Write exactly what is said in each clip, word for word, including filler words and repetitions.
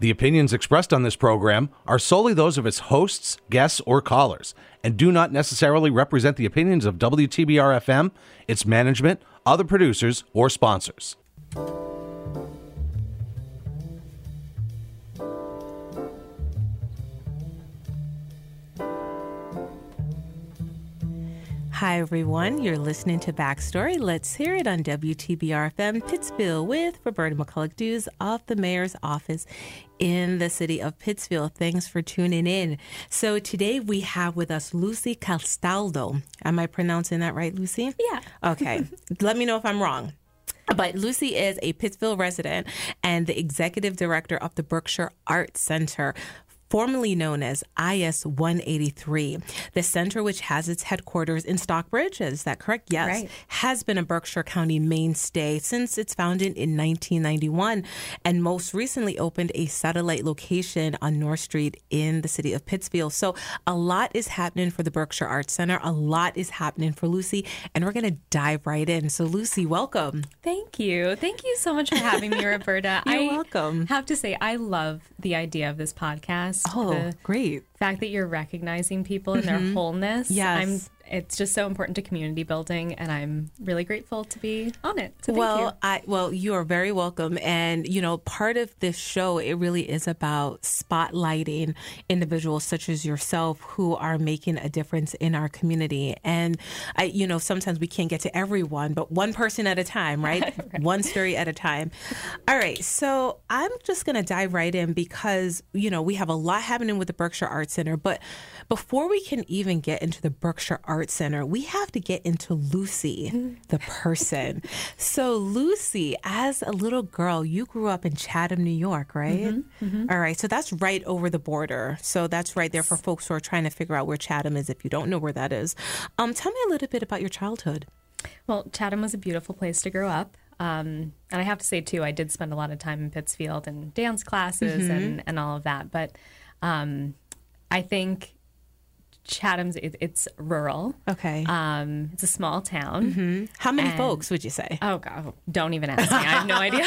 The opinions expressed on this program are solely those of its hosts, guests, or callers, and do not necessarily represent the opinions of W T B R F M, its management, other producers, or sponsors. Hi, everyone. You're listening to Backstory. Let's hear it on W T B R F M Pittsfield with Roberta McCulloch-Dews of the Mayor's Office in the city of Pittsfield. Thanks for tuning in. So today we have with us Lucy Castaldo. Am I pronouncing that right, Lucy? Yeah. Okay. Let me know if I'm wrong. But Lucy is a Pittsfield resident and the executive director of the Berkshire Arts Center, formerly known as I S one eighty-three. The center, which has its headquarters in Stockbridge, is that correct? Yes. Right. Has been a Berkshire County mainstay since its founding in nineteen ninety-one, and most recently opened a satellite location on North Street in the city of Pittsfield. So a lot is happening for the Berkshire Arts Center. A lot is happening for Lucy, and we're going to dive right in. So Lucy, welcome. Thank you. Thank you so much for having me, Roberta. You're I welcome. Have to say, I love the idea of this podcast. Oh, the great. Fact that you're recognizing people in their mm-hmm. wholeness. Yes. I'm It's just so important to community building, and I'm really grateful to be on it. So thank well, you. I, well, you are very welcome. And, you know, part of this show, it really is about spotlighting individuals such as yourself who are making a difference in our community. And, I, you know, sometimes we can't get to everyone, but one person at a time, right? Right. One story at a time. All right. So I'm just going to dive right in because, you know, we have a lot happening with the Berkshire Arts Center. But before we can even get into the Berkshire Arts Center, we have to get into Lucy, the person. So Lucy, as a little girl, you grew up in Chatham, New York, right? Mm-hmm, mm-hmm. All right. So that's right over the border. So that's right there for folks who are trying to figure out where Chatham is if you don't know where that is. Um, tell me a little bit about your childhood. Well, Chatham was a beautiful place to grow up. Um, and I have to say, too, I did spend a lot of time in Pittsfield and dance classes mm-hmm. and, and all of that. But um, I think Chatham's it, it's rural. Okay. Um, it's a small town. Mm-hmm. How many and, folks would you say? Oh God, don't even ask me. I have no idea.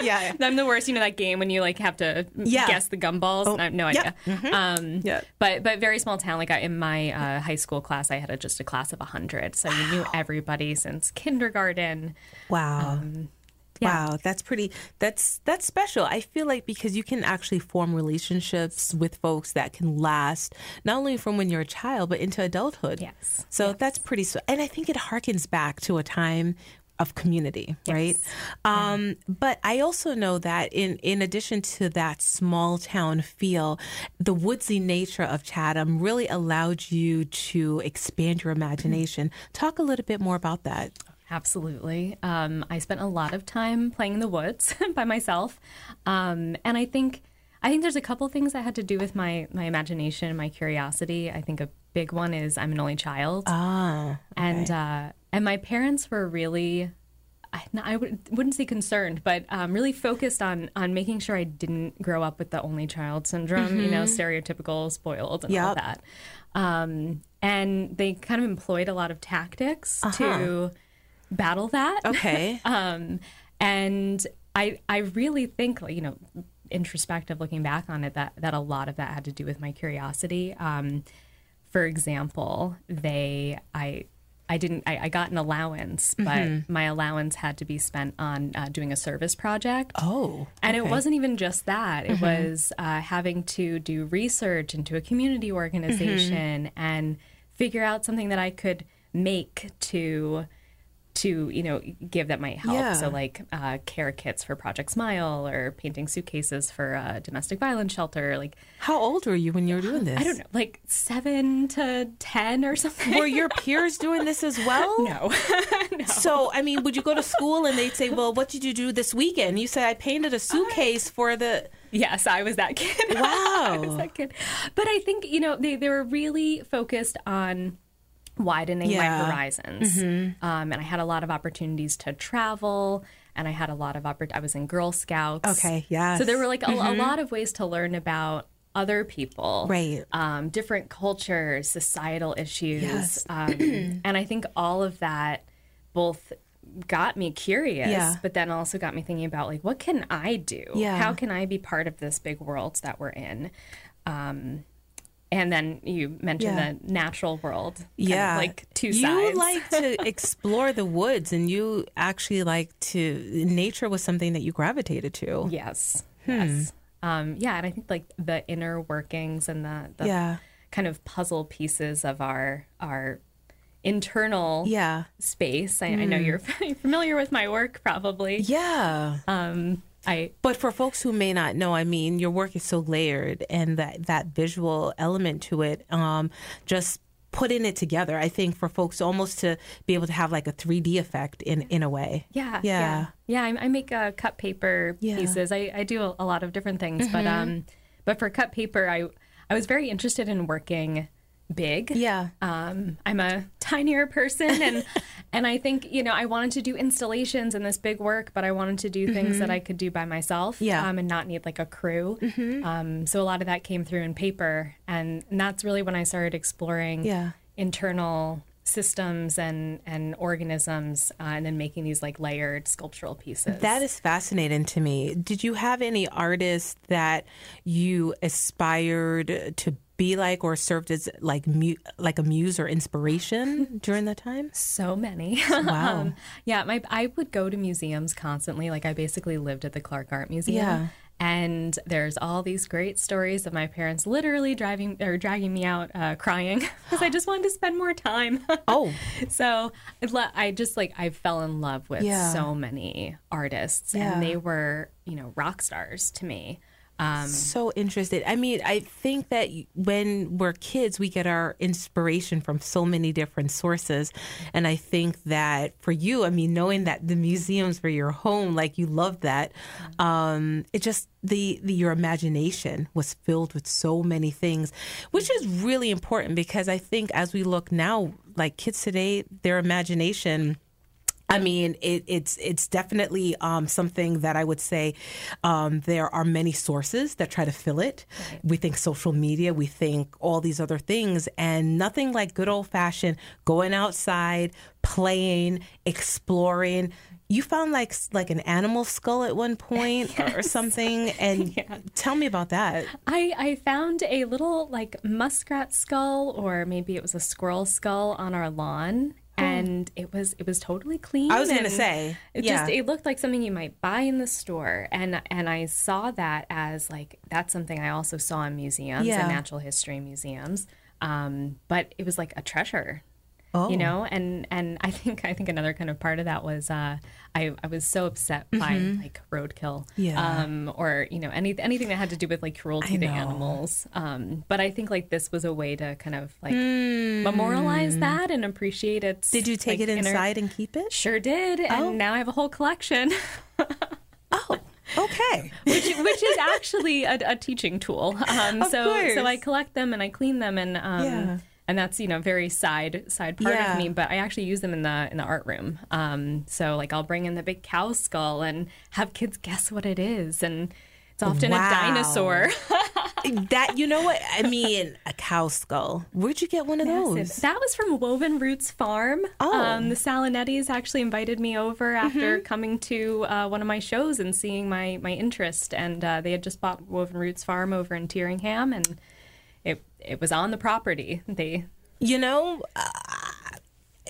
Yeah, I'm the worst. You know that game when you like have to yeah. guess the gumballs. Oh. I have no idea. Yep. Mm-hmm. Um, yep. But but very small town. Like I, in my uh, high school class, I had a, just a class of a hundred, so wow. you knew everybody since kindergarten. Wow. Um, Yeah. Wow, that's pretty, that's that's special. I feel like because you can actually form relationships with folks that can last not only from when you're a child, but into adulthood. Yes. So yes. that's pretty, and I think it harkens back to a time of community, yes. right? Um, yeah. But I also know that in, in addition to that small town feel, the woodsy nature of Chatham really allowed you to expand your imagination. Mm-hmm. Talk a little bit more about that. Absolutely. Um, I spent a lot of time playing in the woods by myself. Um, and I think I think there's a couple things that had to do with my, my imagination and my curiosity. I think a big one is I'm an only child. Ah, okay. And uh, and my parents were really, I, I wouldn't say concerned, but um, really focused on, on making sure I didn't grow up with the only child syndrome, mm-hmm. you know, stereotypical, spoiled and yep. all that. Um, and they kind of employed a lot of tactics uh-huh. to battle that. Okay. um, and I I really think, you know, introspective, looking back on it, that, that a lot of that had to do with my curiosity. Um, for example, they, I, I didn't, I, I got an allowance, but mm-hmm. my allowance had to be spent on uh, doing a service project. Oh. Okay. And it wasn't even just that. It mm-hmm. was uh, having to do research into a community organization mm-hmm. and figure out something that I could make to to, you know, give that might help. Yeah. So like uh, care kits for Project Smile or painting suitcases for a domestic violence shelter. Like, how old were you when you were doing this? I don't know, like seven to ten or something. Were your peers doing this as well? No. No. So, I mean, would you go to school and they'd say, well, what did you do this weekend? You said I painted a suitcase I... for the... Yes, I was that kid. Wow. I was that kid. But I think, you know, they, they were really focused on widening yeah. my horizons. Mm-hmm. Um, and I had a lot of opportunities to travel, and I had a lot of opportunities. I was in Girl Scouts. Okay, yeah. So there were like a, mm-hmm. a lot of ways to learn about other people, right? Um, different cultures, societal issues. Yes. Um, and I think all of that both got me curious, yeah. but then also got me thinking about, like, what can I do? Yeah. How can I be part of this big world that we're in? Um, and then you mentioned yeah. the natural world. Kind yeah. of like two you sides. You like to explore the woods, and you actually like to, nature was something that you gravitated to. Yes. Hmm. Yes. Um, yeah. And I think like the inner workings and the, the yeah. kind of puzzle pieces of our, our, internal yeah. space. I, mm. I know you're familiar with my work, probably. Yeah. Um, I. But for folks who may not know, I mean, your work is so layered, and that, that visual element to it, um, just putting it together, I think, for folks almost to be able to have like a three D effect in, in a way. Yeah. Yeah. Yeah. yeah I, I make uh, cut paper yeah. pieces. I, I do a, a lot of different things, mm-hmm. but um, but for cut paper, I I was very interested in working big. Yeah. Um, I'm a tinier person, and and I think, you know, I wanted to do installations and this big work, but I wanted to do things mm-hmm. that I could do by myself yeah. um, and not need like a crew. Mm-hmm. Um, so a lot of that came through in paper, and, and that's really when I started exploring yeah. internal systems and, and organisms, uh, and then making these like layered sculptural pieces. That is fascinating to me. Did you have any artists that you aspired to be like, or served as like mu- like a muse or inspiration during that time? So many. Wow. um, yeah, my I would go to museums constantly. Like I basically lived at the Clark Art Museum. Yeah. And there's all these great stories of my parents literally driving or dragging me out uh, crying because I just wanted to spend more time. Oh. So I just like I fell in love with yeah. so many artists, yeah. and they were, you know, rock stars to me. Um, so interested. I mean, I think that when we're kids, we get our inspiration from so many different sources. And I think that for you, I mean, knowing that the museums were your home, like you loved that, um, it just the, the your imagination was filled with so many things, which is really important, because I think as we look now, like kids today, their imagination, I mean, it, it's it's definitely um, something that I would say um, there are many sources that try to fill it. Right. We think social media, we think all these other things, and nothing like good old-fashioned going outside, playing, exploring. You found like like an animal skull at one point yes. or something, and yeah. tell me about that. I, I found a little like muskrat skull, or maybe it was a squirrel skull, on our lawn. And it was it was totally clean. I was going to say, it yeah. just it looked like something you might buy in the store, and and I saw that as like that's something I also saw in museums yeah. and natural history museums. Um, but it was like a treasure, oh. you know. And and I think I think another kind of part of that was uh, I I was so upset by mm-hmm. like roadkill, yeah. um, or you know any anything that had to do with like cruelty to animals. Um, but I think like this was a way to kind of like mm. memorialize that and appreciate it. Did you take like, it inside inner... and keep it? Sure did, oh. and now I have a whole collection. oh. Okay, which which is actually a, a teaching tool. Um, of so course. so I collect them and I clean them, and um, yeah. and that's, you know, very side side part yeah. of me, but I actually use them in the in the art room. Um, so like I'll bring in the big cow skull and have kids guess what it is, and it's often wow. a dinosaur. That, you know what I mean, a cow skull. Where'd you get one of Massive. Those? That was from Woven Roots Farm. Oh, um, the Salinettis actually invited me over after mm-hmm. coming to uh, one of my shows and seeing my my interest, and uh, they had just bought Woven Roots Farm over in Tiringham, and it it was on the property. They, you know. Uh...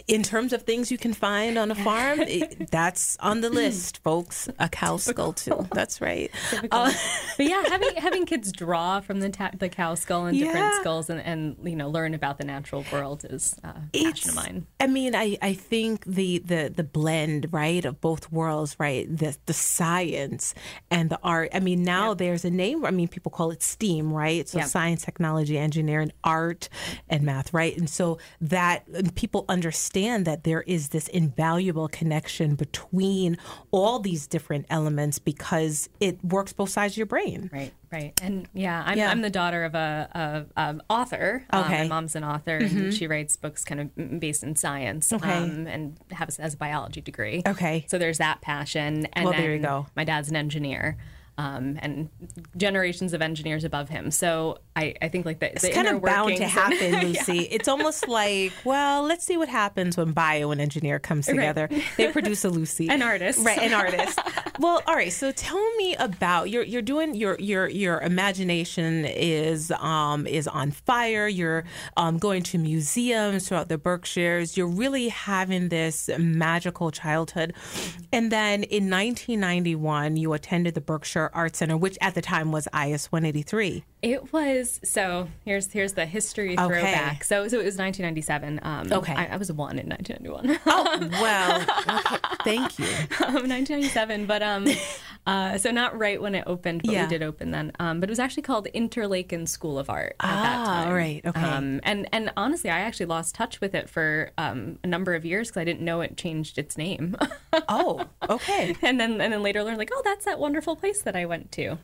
In terms of things you can find on a farm, it, that's on the list, folks. A cow skull, too. That's right. Uh, but yeah, having having kids draw from the ta- the cow skull and yeah. different skulls, and, and you know, learn about the natural world is uh, a passion of mine. I mean, I, I think the, the the blend, right, of both worlds, right, the the science and the art. I mean, now yep. there's a name. I mean, people call it STEAM, right? So yep. science, technology, engineering, art, and math, right? And so that people understand that there is this invaluable connection between all these different elements, because it works both sides of your brain. Right, right. And yeah, I'm, yeah. I'm the daughter of a, a, a author. Okay. Um, my mom's an author, mm-hmm. and she writes books kind of based in science, okay. um, and has, has a biology degree. Okay. So there's that passion. And well, then there you go. My dad's an engineer. um, and generations of engineers above him. So I, I think like that. It's the kind of bound to happen, and, Lucy. Yeah. It's almost like, well, let's see what happens when bio and engineer comes together. Right. They produce a Lucy. An artist. Right, an artist. Well, all right. So tell me about, you're you're doing, your your your imagination is um is on fire. You're um going to museums throughout the Berkshires. You're really having this magical childhood. And then in nineteen ninety-one, you attended the Berkshire Arts Center, which at the time was I S one eighty-three. It was, so here's here's the history throwback. Okay. So so it was nineteen ninety-seven. Um, okay. I, I was one in nineteen ninety-one. Oh, well, okay. Thank you. Um, nineteen ninety-seven, but um, uh, so not right when it opened, but yeah. we did open then. Um, but it was actually called Interlaken School of Art at ah, that time. Ah, right, okay. Um, and, and honestly, I actually lost touch with it for um, a number of years because I didn't know it changed its name. Oh, okay. And then and then later learned, like, oh, that's that wonderful place that I went to.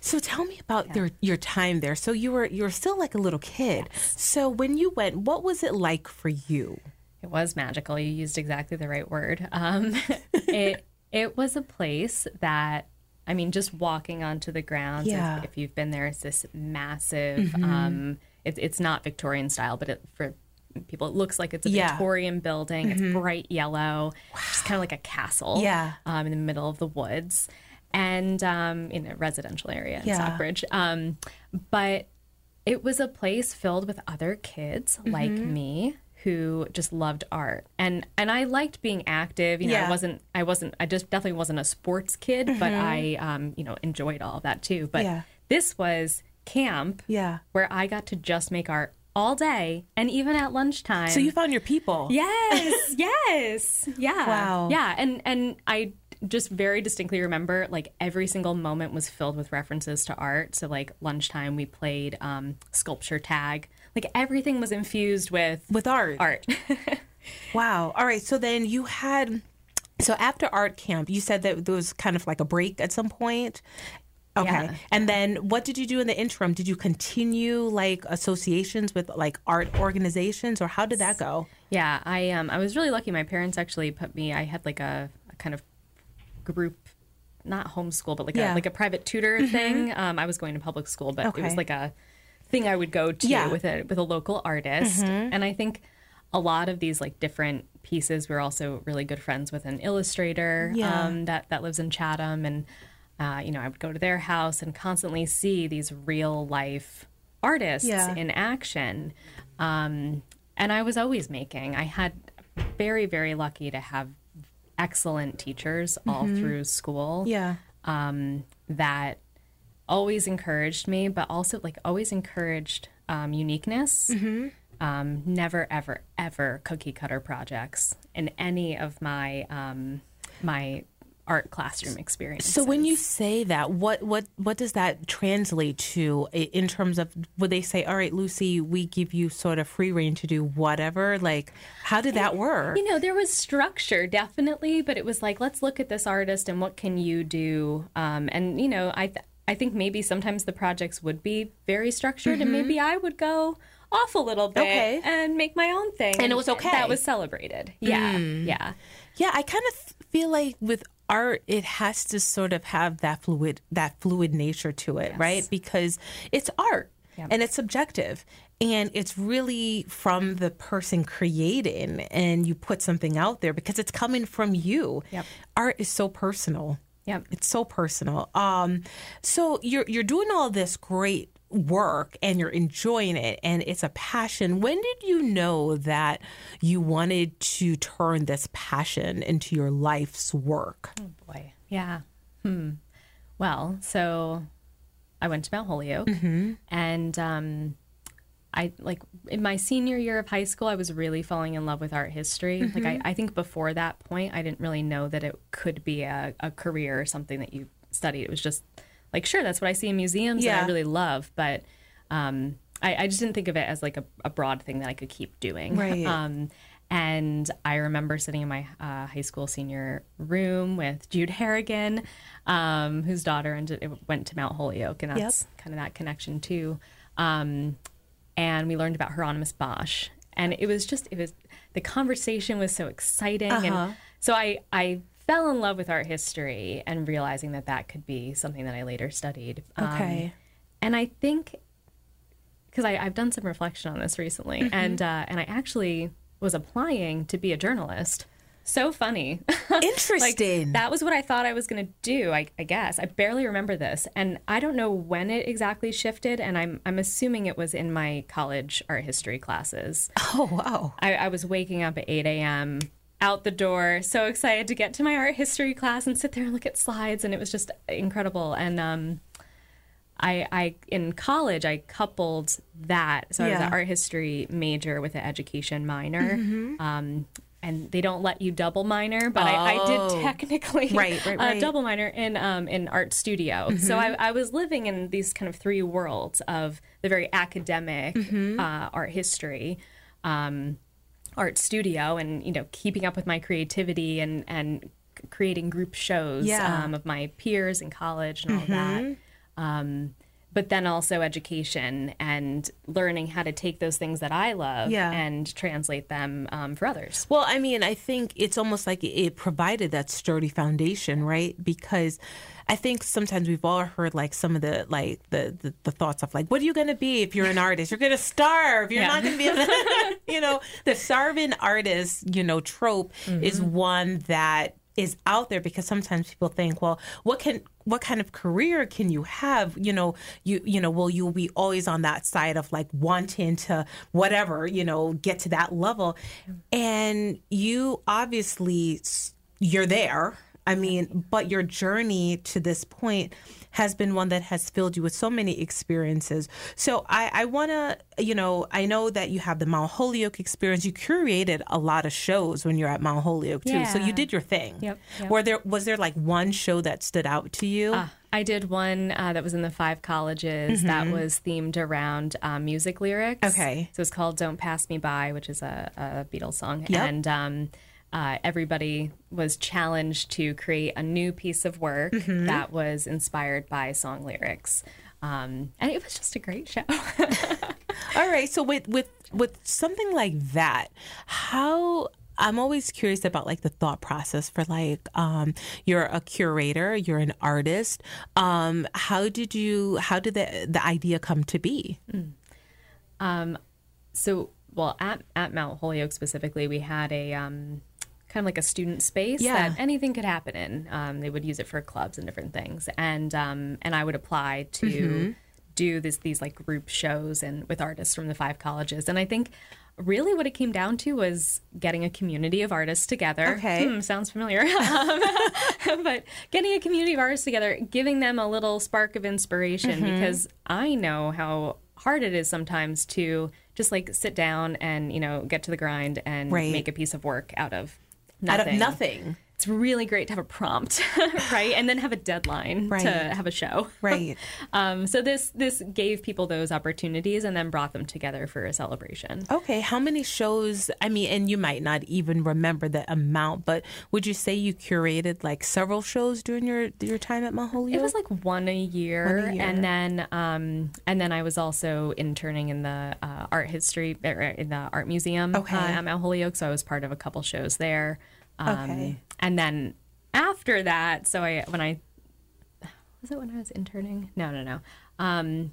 So tell me about yeah. your, your time there. So you were you were still like a little kid. Yes. So when you went, what was it like for you? It was magical. You used exactly the right word. Um, it it was a place that, I mean, just walking onto the grounds, yeah. if, if you've been there, it's this massive, mm-hmm. um, it, it's not Victorian style, but it, for people, it looks like it's a yeah. Victorian building. Mm-hmm. It's bright yellow. Wow. It's kind of like a castle yeah. um, in the middle of the woods. And um, in a residential area in yeah. Stockbridge. Um, but it was a place filled with other kids mm-hmm. like me who just loved art. And and I liked being active. You know, yeah. I wasn't, I wasn't, I just definitely wasn't a sports kid, mm-hmm. but I, um, you know, enjoyed all of that too. But yeah. this was camp yeah. where I got to just make art all day and even at lunchtime. So you found your people. Yes, yes. Yeah. Wow. Yeah. And, and I, just very distinctly remember, like, every single moment was filled with references to art. So, like, lunchtime we played um, sculpture tag. Like, everything was infused with... With art. Art. Wow. All right. So then you had... So after art camp, you said that there was kind of like a break at some point. Okay. Yeah. And then what did you do in the interim? Did you continue, like, associations with, like, art organizations? Or how did that go? Yeah. I, um, I was really lucky. My parents actually put me... I had, like, a, a kind of... group, not homeschool, but like yeah. a like a private tutor mm-hmm. thing. Um, I was going to public school, but okay. it was like a thing I would go to yeah. with a with a local artist. Mm-hmm. And I think a lot of these like different pieces. We're also really good friends with an illustrator yeah. um, that that lives in Chatham, and uh, you know, I would go to their house and constantly see these real life artists yeah. in action. Um, and I was always making. I had very very lucky to have excellent teachers all mm-hmm. through school yeah um that always encouraged me, but also like always encouraged um uniqueness. Mm-hmm. um never ever ever cookie cutter projects in any of my um my art classroom experience. So when you say that, what what what does that translate to in terms of, would they say, all right, Lucy, we give you sort of free rein to do whatever? Like, how did that work? You know, there was structure, definitely, but it was like, let's look at this artist and what can you do? Um, and, you know, I, th- I think maybe sometimes the projects would be very structured mm-hmm. and maybe I would go off a little bit okay. and make my own thing. And it was okay. That was celebrated. Yeah, mm. yeah. Yeah, I kind of feel like with art, it has to sort of have that fluid, that fluid nature to it, yes. right? Because it's art yep. and it's subjective. And it's really from the person creating, and you put something out there because it's coming from you. Yep. Art is so personal. Yeah, it's so personal. Um, so you're you're doing all this great work and you're enjoying it and it's a passion. When did you know that you wanted to turn this passion into your life's work? Oh boy. Yeah. Hmm. Well, so I went to Mount Holyoke mm-hmm. and um, I like in my senior year of high school, I was really falling in love with art history. Mm-hmm. Like I, I think before that point, I didn't really know that it could be a, a career or something that you studied. It was just like, sure, that's what I see in museums yeah. that I really love, but um, I, I just didn't think of it as like a, a broad thing that I could keep doing. Right. Um, and I remember sitting in my uh, high school senior room with Jude Harrigan, um, whose daughter and went to Mount Holyoke, and that's yep. kind of that connection too. Um, and we learned about Hieronymus Bosch, and it was just it was the conversation was so exciting, uh-huh. and so I I. fell in love with art history and realizing that that could be something that I later studied. Okay. Um, and I think, because I've done some reflection on this recently, mm-hmm. and uh, and I actually was applying to be a journalist. So funny. Interesting. Like, that was what I thought I was going to do, I, I guess. I barely remember this. And I don't know when it exactly shifted. And I'm I'm assuming it was in my college art history classes. Oh, wow. I, I was waking up at eight a.m., out the door, so excited to get to my art history class and sit there and look at slides. And it was just incredible. And um, I, I in college, I coupled that. So yeah. I was an art history major with an education minor. Mm-hmm. Um And they don't let you double minor, but oh. I, I did technically right, right, right. Uh, double minor in um, in art studio. Mm-hmm. So I, I was living in these kind of three worlds of the very academic mm-hmm. uh, art history, um, art studio, and you know keeping up with my creativity and, and creating group shows yeah. um, of my peers in college and all mm-hmm. that. Um, but then also education and learning how to take those things that I love yeah. and translate them um, for others. Well, I mean, I think it's almost like it provided that sturdy foundation, right? Because I think sometimes we've all heard like some of the like the, the, the thoughts of like, what are you going to be if you're an artist? You're going to starve. You're yeah. not going to be able to, you know, the starving artist, you know, trope mm-hmm. is one that is out there because sometimes people think, well, what can what kind of career can you have? You know, you you know, will you be always on that side of like wanting to whatever, you know, get to that level? And you obviously you're there. I mean, but your journey to this point has been one that has filled you with so many experiences. So I, I want to, you know, I know that you have the Mount Holyoke experience. You curated a lot of shows when you're at Mount Holyoke, too. Yeah. So you did your thing. Yep, yep. Were there, was there like one show that stood out to you? Uh, I did one uh, that was in the five colleges mm-hmm. that was themed around um, music lyrics. Okay. So it's called Don't Pass Me By, which is a, a Beatles song. Yep. And um Uh, everybody was challenged to create a new piece of work mm-hmm. that was inspired by song lyrics. Um, and it was just a great show. All right. So with, with, with something like that, how... I'm always curious about like the thought process for like um, you're a curator, you're an artist. Um, how did you, how did the, the idea come to be? Mm. Um, so, well, at, at Mount Holyoke specifically, we had a... Um, kind of like a student space yeah. that anything could happen in. Um, they would use it for clubs and different things. And um, and I would apply to mm-hmm. do this, these like group shows and with artists from the five colleges. And I think really what it came down to was getting a community of artists together. Okay. Hmm, sounds familiar. um, but getting a community of artists together, giving them a little spark of inspiration mm-hmm. because I know how hard it is sometimes to just like sit down and, you know, get to the grind and right. make a piece of work out of Nothing. Out of nothing. It's really great to have a prompt, right? And then have a deadline right. to have a show. Right. um, so this this gave people those opportunities and then brought them together for a celebration. Okay. How many shows, I mean, and you might not even remember the amount, but would you say you curated like several shows during your your time at Mount Holyoke? It was like one a year. One a year. And then um, and then I was also interning in the uh, art history, in the art museum okay. uh, at Mount Holyoke. So I was part of a couple shows there. Um, okay. And then after that, so I, when I, was it when I was interning? No, no, no. Um,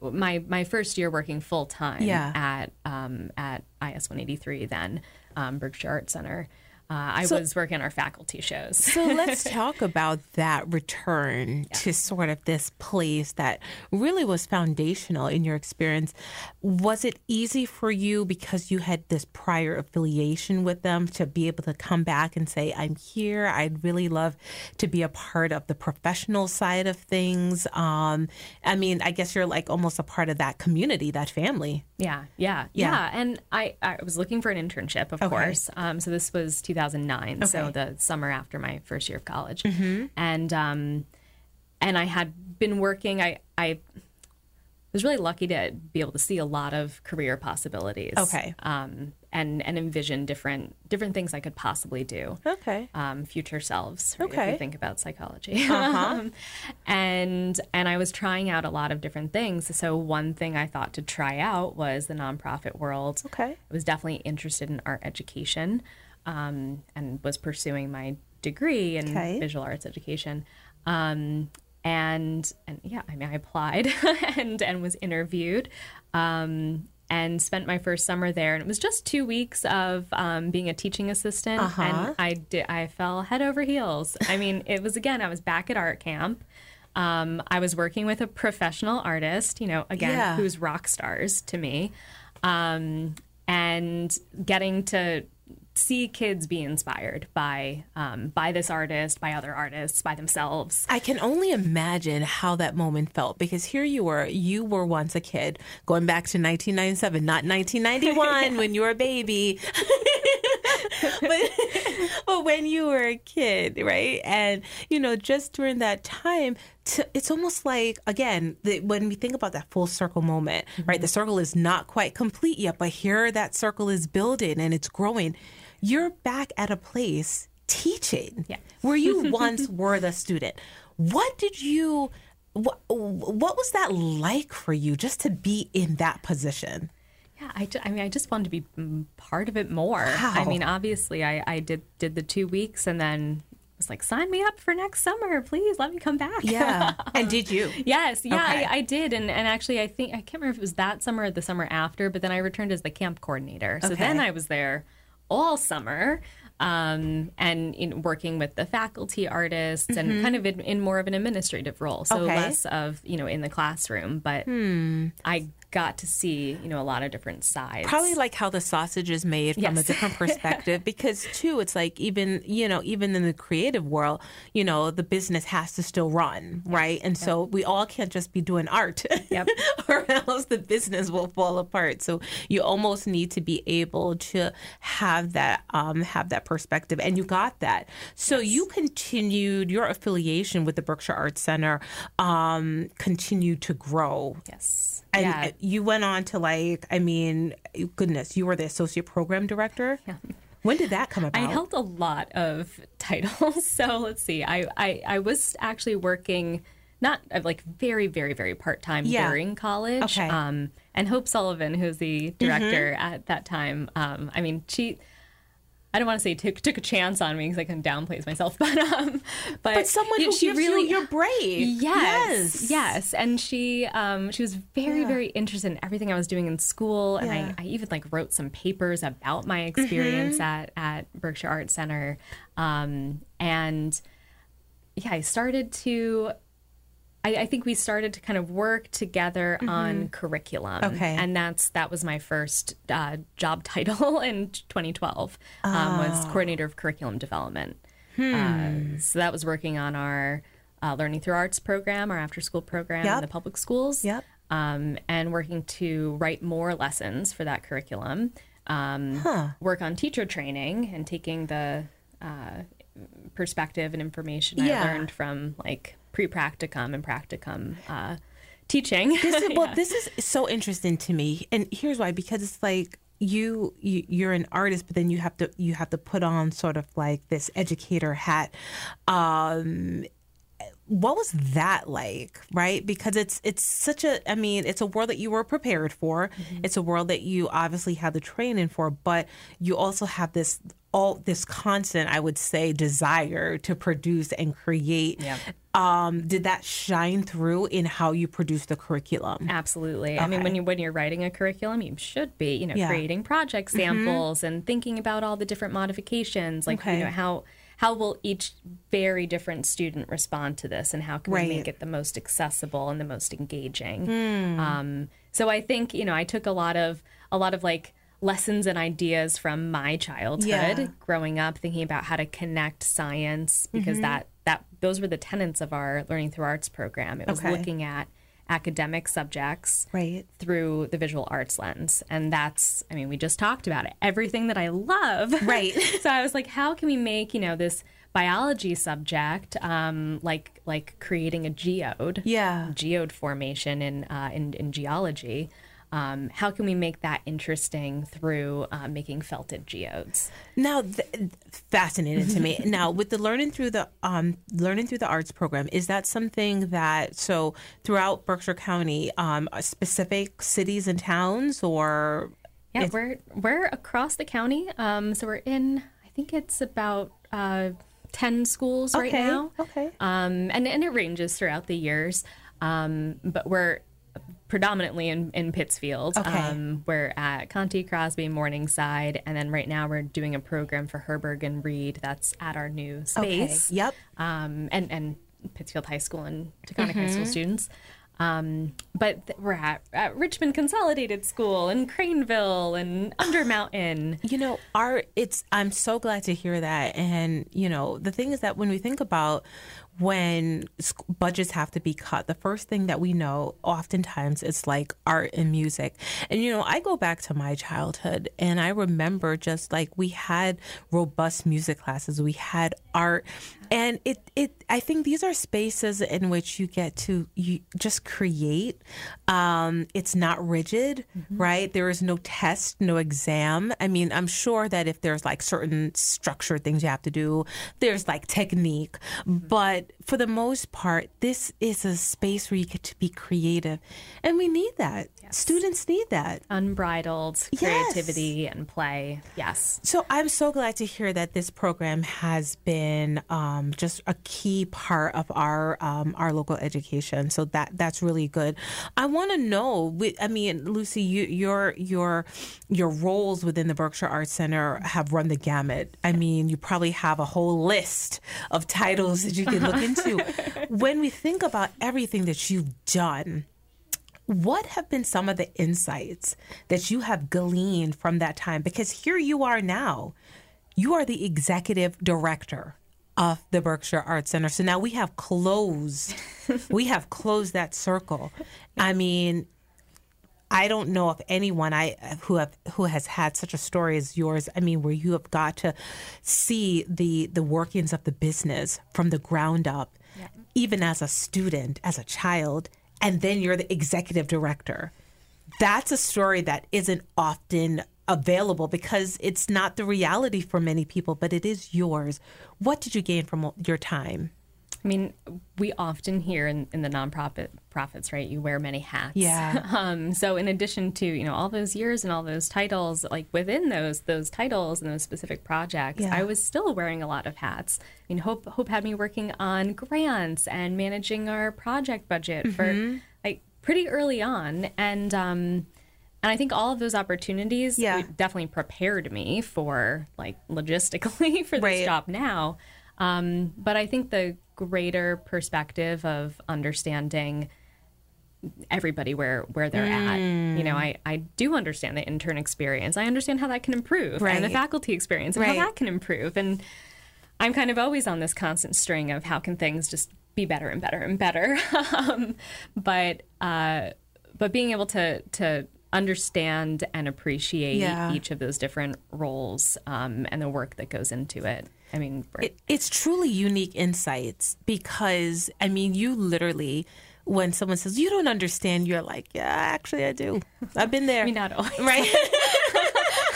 my, my first year working full time yeah. at, um, at I S one eighty-three then, um, Berkshire Arts Center, uh, I so, was working on our faculty shows. So let's talk about that return yeah. to sort of this place that really was foundational in your experience. Was it easy for you because you had this prior affiliation with them to be able to come back and say, I'm here. I'd really love to be a part of the professional side of things. Um, I mean, I guess you're like almost a part of that community, that family. Yeah, yeah, yeah. yeah. And I, I was looking for an internship, of okay. course. Um, so this was two thousand nine, okay. so the summer after my first year of college. Mm-hmm. And um, and I had been working. I, I was really lucky to be able to see a lot of career possibilities. Okay. Um, and, and envision different different things I could possibly do. Okay. Um, future selves, right, okay. if you think about psychology. Uh-huh. um, and, and I was trying out a lot of different things. So one thing I thought to try out was the nonprofit world. Okay. I was definitely interested in art education. Um, and was pursuing my degree in okay. visual arts education. Um, and, and yeah, I mean, I applied and, and was interviewed, um, and spent my first summer there. And it was just two weeks of um, being a teaching assistant. Uh-huh. And I did, I fell head over heels. I mean, it was, again, I was back at art camp. Um, I was working with a professional artist, you know, again, yeah. who's rock stars to me, um, and getting to see kids be inspired by um, by this artist, by other artists, by themselves. I can only imagine how that moment felt, because here you were, you were once a kid, going back to nineteen ninety-seven, not nineteen ninety-one when you were a baby. But, but when you were a kid, right? And, you know, just during that time, to, it's almost like, again, the, when we think about that full circle moment, mm-hmm. right? The circle is not quite complete yet, but here that circle is building and it's growing. You're back at a place teaching yeah. where you once were the student. What did you, what, what was that like for you just to be in that position? Yeah, I, I mean, I just wanted to be part of it more. Wow. I mean, obviously, I, I did, did the two weeks and then was like, sign me up for next summer. Please let me come back. Yeah. And did you? Yes. Yeah, okay. I, I did. And and actually, I think, I can't remember if it was that summer or the summer after, but then I returned as the camp coordinator. So okay. then I was there all summer, um, and in working with the faculty artists mm-hmm. and kind of in, in more of an administrative role. So okay. less of, you know, in the classroom. But hmm. I got to see, you know, a lot of different sides. Probably like how the sausage is made yes. from a different perspective, because too, it's like even, you know, even in the creative world, you know, the business has to still run, right? And yep. so we all can't just be doing art yep. or else the business will fall apart. So you almost need to be able to have that, um, have that perspective. And you got that. So yes. you continued your affiliation with the Berkshire Arts Center, um, continued to grow. Yes. And yeah. you went on to, like, I mean, goodness, you were the associate program director. Yeah. When did that come about? I held a lot of titles. So let's see. I, I, I was actually working not like very, very, very part time yeah. during college. Okay. Um, and Hope Sullivan, who's the director mm-hmm. at that time. Um, I mean, she. I don't want to say took took a chance on me because I can downplay myself, but um, but, but someone you know, who she gives really you, you're brave. Yes, yes, yes, and she um she was very yeah. very interested in everything I was doing in school, and yeah. I, I even like wrote some papers about my experience mm-hmm. at at Berkshire Arts Center, um and yeah I started to. I, I think we started to kind of work together mm-hmm. on curriculum. Okay. And that's that was my first uh, job title in twenty twelve, oh. um, was coordinator of curriculum development. Hmm. Uh, so that was working on our uh, Learning Through Arts program, our after-school program yep. in the public schools, yep. um, and working to write more lessons for that curriculum, um, huh. work on teacher training and taking the uh, perspective and information yeah. I learned from, like, pre-practicum and practicum uh, teaching. This is, well, yeah. this is so interesting to me, and here's why: because it's like you, you you're an artist, but then you have to you have to put on sort of like this educator hat. Um, what was that like, right? Because it's it's such a I mean, it's a world that you were prepared for. Mm-hmm. It's a world that you obviously had the training for, but you also have this. all this constant, I would say, desire to produce and create. Yeah. Um, did that shine through in how you produce the curriculum? Absolutely. Okay. I mean, when, you, when you're writing a curriculum, you should be, you know, yeah. creating project samples mm-hmm. and thinking about all the different modifications, like, okay. you know, how how will each very different student respond to this, and how can right. we make it the most accessible and the most engaging? Mm. Um, so I think, you know, I took a lot of a lot of like, lessons and ideas from my childhood, yeah. growing up, thinking about how to connect science, because mm-hmm. that that those were the tenets of our Learning Through Arts program. It was okay. looking at academic subjects right. through the visual arts lens, and that's I mean we just talked about it. Everything that I love, right? So I was like, how can we make you know this biology subject um, like like creating a geode, yeah, geode formation in uh, in, in geology. Um, how can we make that interesting through uh, making felted geodes? Now, th- fascinating to me. Now, with the learning through the um, learning through the arts program, is that something that so throughout Berkshire County, um, specific cities and towns, or yeah, is- we're we're across the county. Um, so we're in. I think it's about uh, ten schools okay. right now. Okay. Um, and, and it ranges throughout the years. Um, but we're predominantly in, in Pittsfield. Okay. Um, we're at Conti, Crosby, Morningside, and then right now we're doing a program for Herberg and Reed that's at our new space. Okay. Yep. Um, and, and Pittsfield High School and Taconic mm-hmm. High School students. Um, but th- we're at, at Richmond Consolidated School and Craneville and Undermountain. You know, our it's. I'm so glad to hear that. And, you know, the thing is that when we think about when sc- budgets have to be cut, the first thing that we know oftentimes is like art and music. And, you know, I go back to my childhood and I remember just like we had robust music classes. We had art. And it, it I think these are spaces in which you get to you just create. Um, it's not rigid, mm-hmm. right? There is no test, no exam. I mean, I'm sure that if there's like certain structured things you have to do, there's like technique. Mm-hmm. But for the most part, this is a space where you get to be creative. And we need that. Yes. Students need that. Unbridled creativity yes. and play. Yes. So I'm so glad to hear that this program has been um, just a key part of our um, our local education. So that that's really good. I want to know, I mean, Lucy, you, your, your, your roles within the Berkshire Arts Center have run the gamut. I mean, you probably have a whole list of titles that you can look into. When we think about everything that you've done, what have been some of the insights that you have gleaned from that time? Because here you are now. You are the executive director of the Berkshire Arts Center. So now we have closed. we have closed that circle. I mean, I don't know of anyone I who have who has had such a story as yours. I mean, where you have got to see the the workings of the business from the ground up, yeah. even as a student, as a child, and then you're the executive director. That's a story that isn't often available because it's not the reality for many people, but it is yours. What did you gain from your time? I mean, we often hear in, in the nonprofit profits, right? You wear many hats. Yeah. Um, so in addition to, you know, all those years and all those titles, like within those those titles and those specific projects, yeah. I was still wearing a lot of hats. I mean, Hope Hope had me working on grants and managing our project budget mm-hmm. for like pretty early on. And um, and I think all of those opportunities yeah. definitely prepared me for like logistically for this right. job now. Um, but I think the greater perspective of understanding everybody where, where they're mm. at. You know, I, I do understand the intern experience. I understand how that can improve right. and the faculty experience and right. how that can improve. And I'm kind of always on this constant string of how can things just be better and better and better. um, but uh, but being able to to understand and appreciate yeah. each of those different roles um, and the work that goes into it. I mean, it, it's truly unique insights because, I mean, you literally, when someone says, you don't understand, you're like, yeah, actually, I do. I've been there. I mean, not always. Right.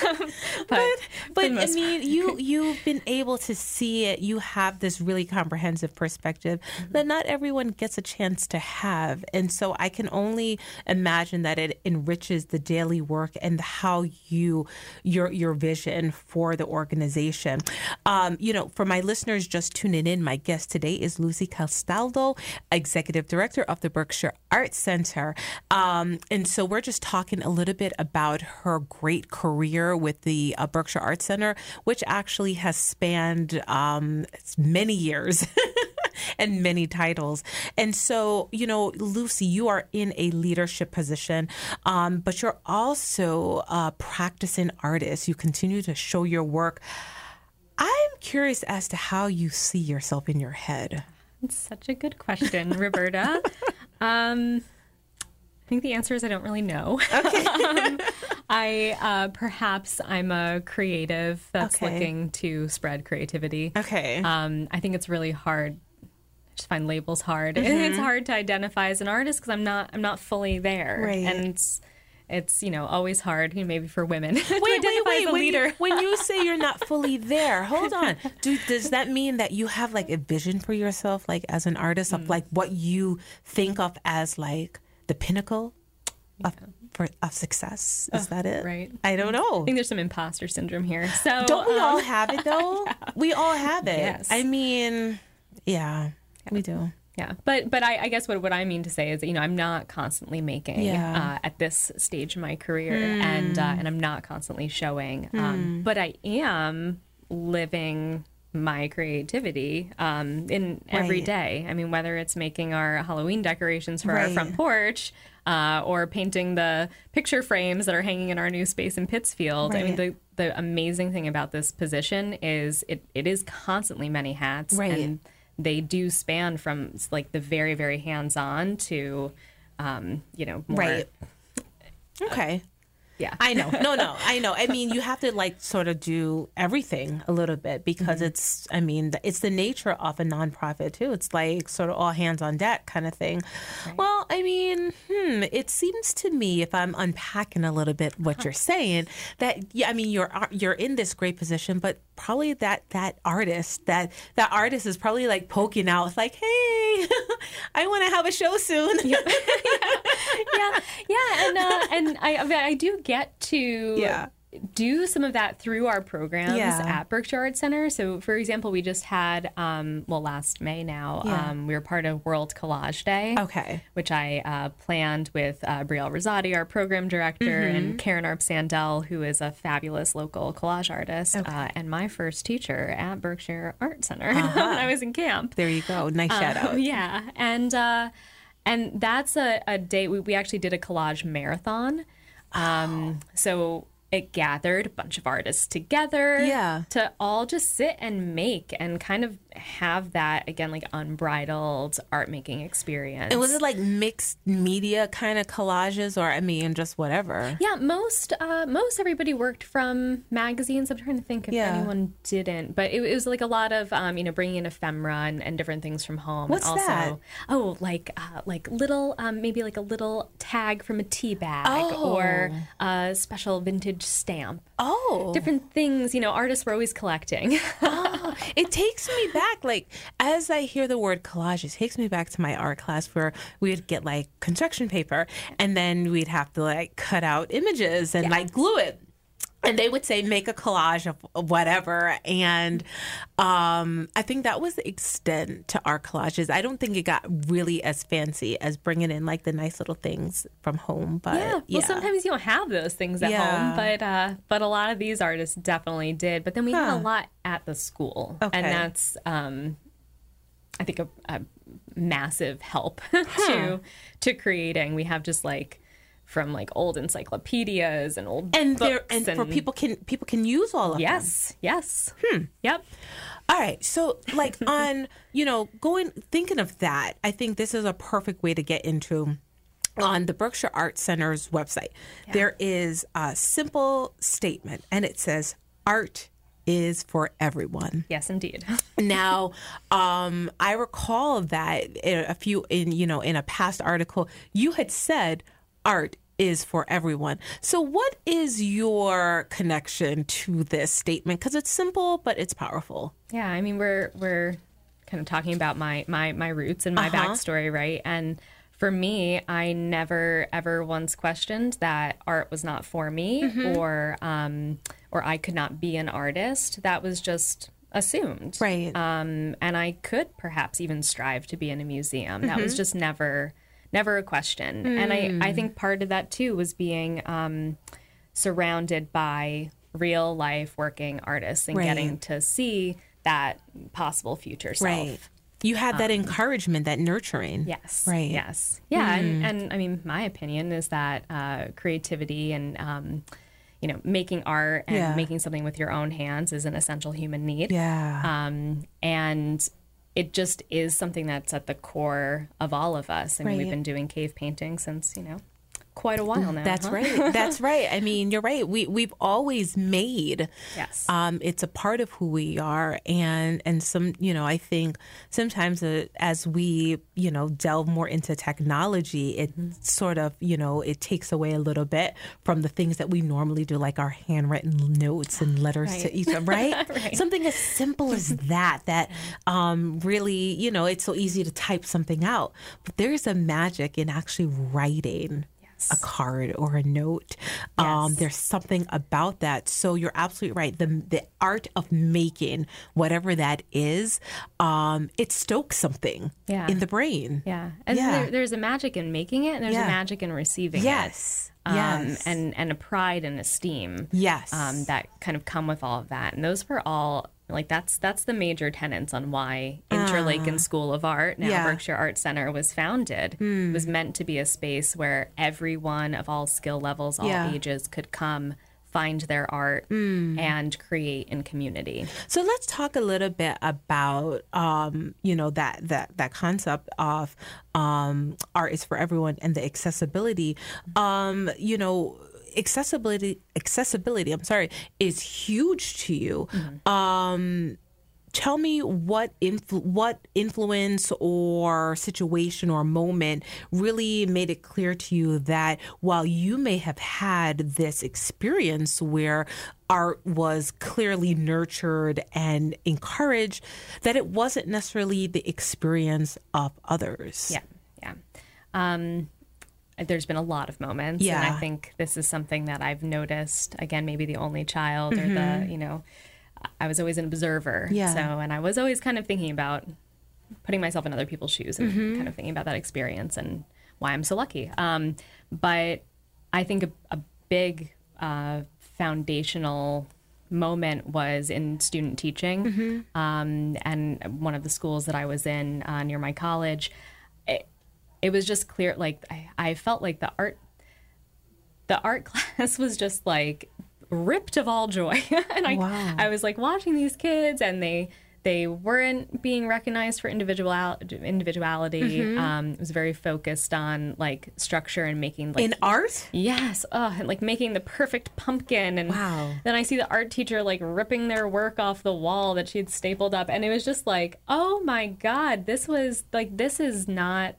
but, but, but I mean, you, you've been able to see it. You have this really comprehensive perspective mm-hmm. that not everyone gets a chance to have. And so I can only imagine that it enriches the daily work and how you, your, your vision for the organization. Um, you know, for my listeners just tuning in, my guest today is Lucy Castaldo, Executive Director of the Berkshire Arts Center. Um, and so we're just talking a little bit about her great career with the uh, Berkshire Arts Center, which actually has spanned um, many years and many titles. And so, you know, Lucy, you are in a leadership position, um, but you're also a practicing artist. You continue to show your work. I'm curious as to how you see yourself in your head. That's such a good question, Roberta. um I think the answer is I don't really know. Okay. um, I uh, perhaps I'm a creative that's okay. looking to spread creativity. Okay. Um, I think it's really hard. I just find labels hard. Mm-hmm. It's hard to identify as an artist because I'm not. I'm not fully there. Right. And it's, it's you know always hard. You know, maybe for women. Wait, to wait, wait. As a leader. You, when you say you're not fully there, hold on. Do, does that mean that you have like a vision for yourself, like as an artist, mm. of like what you think of as like the pinnacle of, for, of success. Is oh, that it? Right. I don't know. I think there's some imposter syndrome here. So don't we um, all have it, though? Yeah. We all have it. Yes. I mean, yeah, yeah, we do. Yeah. But but I, I guess what, what I mean to say is that, you know, I'm not constantly making yeah. uh, at this stage in my career mm. and uh, and I'm not constantly showing. Mm. Um, but I am living my creativity um, in right. every day. I mean, whether it's making our Halloween decorations for right. our front porch uh, or painting the picture frames that are hanging in our new space in Pittsfield. Right. I mean, the, the amazing thing about this position is it, it is constantly many hats. Right. And they do span from like the very, very hands-on to, um, you know, more, right. Okay. Uh, Yeah, I know. No, no, I know. I mean, you have to like sort of do everything a little bit because mm-hmm. it's, I mean, it's the nature of a nonprofit too. It's like sort of all hands on deck kind of thing. Right. Well, I mean, hmm, it seems to me, if I'm unpacking a little bit what you're saying, that yeah, I mean, you're you're in this great position, but probably that that artist that that artist is probably like poking out. It's like, hey, I want to have a show soon. Yeah, yeah, yeah, and uh, and I I do get. get to yeah. do some of that through our programs yeah. at Berkshire Arts Center. So, for example, we just had, um, well, last May now, yeah. um, we were part of World Collage Day, okay, which I uh, planned with uh, Brielle Rosati, our program director, mm-hmm. and Karen Arp-Sandel, who is a fabulous local collage artist, okay. uh, and my first teacher at Berkshire Arts Center uh-huh. when I was in camp. There you go. Nice um, shout out. Yeah. And, uh, and that's a, a day, we, we actually did a collage marathon. Um, so it gathered a bunch of artists together yeah. to all just sit and make and kind of have that, again, like unbridled art making experience. And was it like mixed media kind of collages or, I mean, just whatever? Yeah, most uh, most everybody worked from magazines. I'm trying to think if yeah. anyone didn't. But it, it was like a lot of, um, you know, bringing in ephemera and, and different things from home. What's and also, that? Oh, like, uh, like little, um, maybe like a little tag from a tea bag oh. or a special vintage stamp. Oh. Different things, you know, artists were always collecting. Oh, it takes me back. Like, as I hear the word collage, it takes me back to my art class where we would get like construction paper and then we'd have to like cut out images and yeah. like glue it. And they would say, make a collage of whatever. And um, I think that was the extent to our collages. I don't think it got really as fancy as bringing in like the nice little things from home. But yeah, well, yeah. sometimes you don't have those things at yeah. home. But uh, but a lot of these artists definitely did. But then we huh. had a lot at the school. Okay. And that's, um, I think, a, a massive help huh. to to creating. We have just like. From like old encyclopedias and old and books and, and for people can people can use all of yes, them. Yes, yes, hmm. yep. All right, so like on you know going thinking of that, I think this is a perfect way to get into on the Berkshire Arts Center's website. Yeah. There is a simple statement, and it says art is for everyone. Yes, indeed. Now, um, I recall that in a few in you know in a past article you had said. Art is for everyone. So what is your connection to this statement? Because it's simple, but it's powerful. Yeah, I mean, we're we're kind of talking about my my, my roots and my uh-huh. backstory, right? And for me, I never, ever once questioned that art was not for me mm-hmm. or um, or I could not be an artist. That was just assumed. Right. Um, and I could perhaps even strive to be in a museum. Mm-hmm. That was just never... Never a question. Mm. And I, I think part of that, too, was being um, surrounded by real life working artists and right. getting to see that possible future self. Right. You had that um, encouragement, that nurturing. Yes. Right. Yes. Yeah. Mm. And, and I mean, my opinion is that uh, creativity and, um, you know, making art and yeah. making something with your own hands is an essential human need. Yeah. Um, and it just is something that's at the core of all of us. I mean, right. we've been doing cave painting since, you know, quite a while now. That's huh? right. That's right. I mean, you're right. We, we've always made. Yes. Um, it's a part of who we are. And, and some, you know, I think sometimes uh, as we, you know, delve more into technology, it mm-hmm. sort of, you know, it takes away a little bit from the things that we normally do, like our handwritten notes and letters right. to each other, right? right? Something as simple as that, that um, really, you know, it's so easy to type something out. But there's a magic in actually writing a card or a note. Yes. Um, there's something about that. So you're absolutely right. The the art of making, whatever that is, um, it stokes something yeah. in the brain. Yeah. And yeah. So there, there's a magic in making it, and there's yeah. a magic in receiving yes. it. Um, yes. And, and a pride and esteem. Yes. Um, that kind of come with all of that. And those were all... Like that's that's the major tenets on why Interlaken uh, School of Art, now yeah. Berkshire Arts Center, was founded. Mm. It was meant to be a space where everyone of all skill levels, all yeah. ages could come, find their art, mm. and create in community. So let's talk a little bit about, um, you know, that, that, that concept of um, art is for everyone and the accessibility, um, you know, Accessibility, accessibility. I'm sorry, is huge to you. Mm-hmm. Um, tell me what influ- what influence or situation or moment really made it clear to you that while you may have had this experience where art was clearly nurtured and encouraged, that it wasn't necessarily the experience of others. Yeah, yeah. Um, There's been a lot of moments, yeah. and I think this is something that I've noticed. Again, maybe the only child, mm-hmm. or the, you know, I was always an observer. Yeah. So, and I was always kind of thinking about putting myself in other people's shoes and mm-hmm. kind of thinking about that experience and why I'm so lucky. Um, but I think a, a big uh, foundational moment was in student teaching, mm-hmm. um, and one of the schools that I was in uh, near my college. It, It was just clear, like, I, I felt like the art, the art class was just, like, ripped of all joy. And I, wow. I was, like, watching these kids, and they they weren't being recognized for individual individuality. Mm-hmm. Um, it was very focused on, like, structure and making, like... In art? Yes. Oh, and, like, making the perfect pumpkin. And wow. then I see the art teacher, like, ripping their work off the wall that she had stapled up. And it was just like, oh, my God, this was, like, this is not...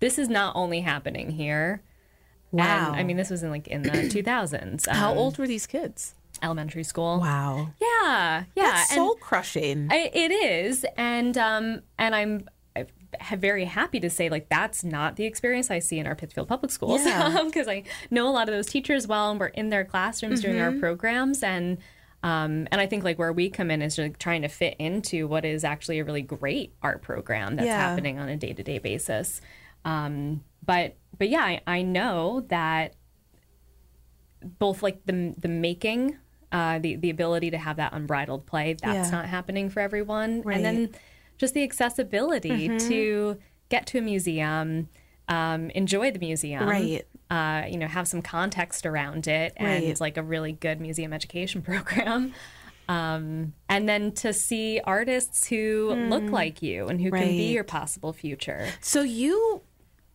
This is not only happening here. Wow. And, I mean, this was in like in the two thousands. Um, How old were these kids? Elementary school. Wow. Yeah. Yeah. That's soul crushing. It is. And um, and I'm very happy to say, like, that's not the experience I see in our Pittsfield public schools. Yeah. Because I know a lot of those teachers well, and we're in their classrooms mm-hmm. doing our programs. And Um, and I think, like, where we come in is just trying to fit into what is actually a really great art program that's yeah. happening on a day-to-day basis. Um, but but yeah, I, I know that both, like, the the making, uh, the, the ability to have that unbridled play, that's yeah. not happening for everyone. Right. And then just the accessibility mm-hmm. to get to a museum, um, enjoy the museum. Right. Uh, you know, have some context around it and right. like a really good museum education program. Um, and then to see artists who mm. look like you and who right. can be your possible future. So you...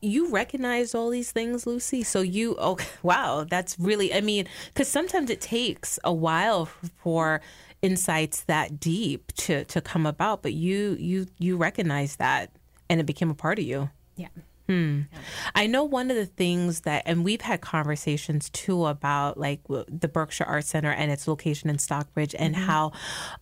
You recognize all these things, Lucy. So you, oh, wow, that's really, I mean, because sometimes it takes a while for insights that deep to, to come about. But you, you, you recognize that, and it became a part of you. Yeah. Hmm. Yeah. I know one of the things that, and we've had conversations too about, like, the Berkshire Arts Center and its location in Stockbridge, and mm-hmm. how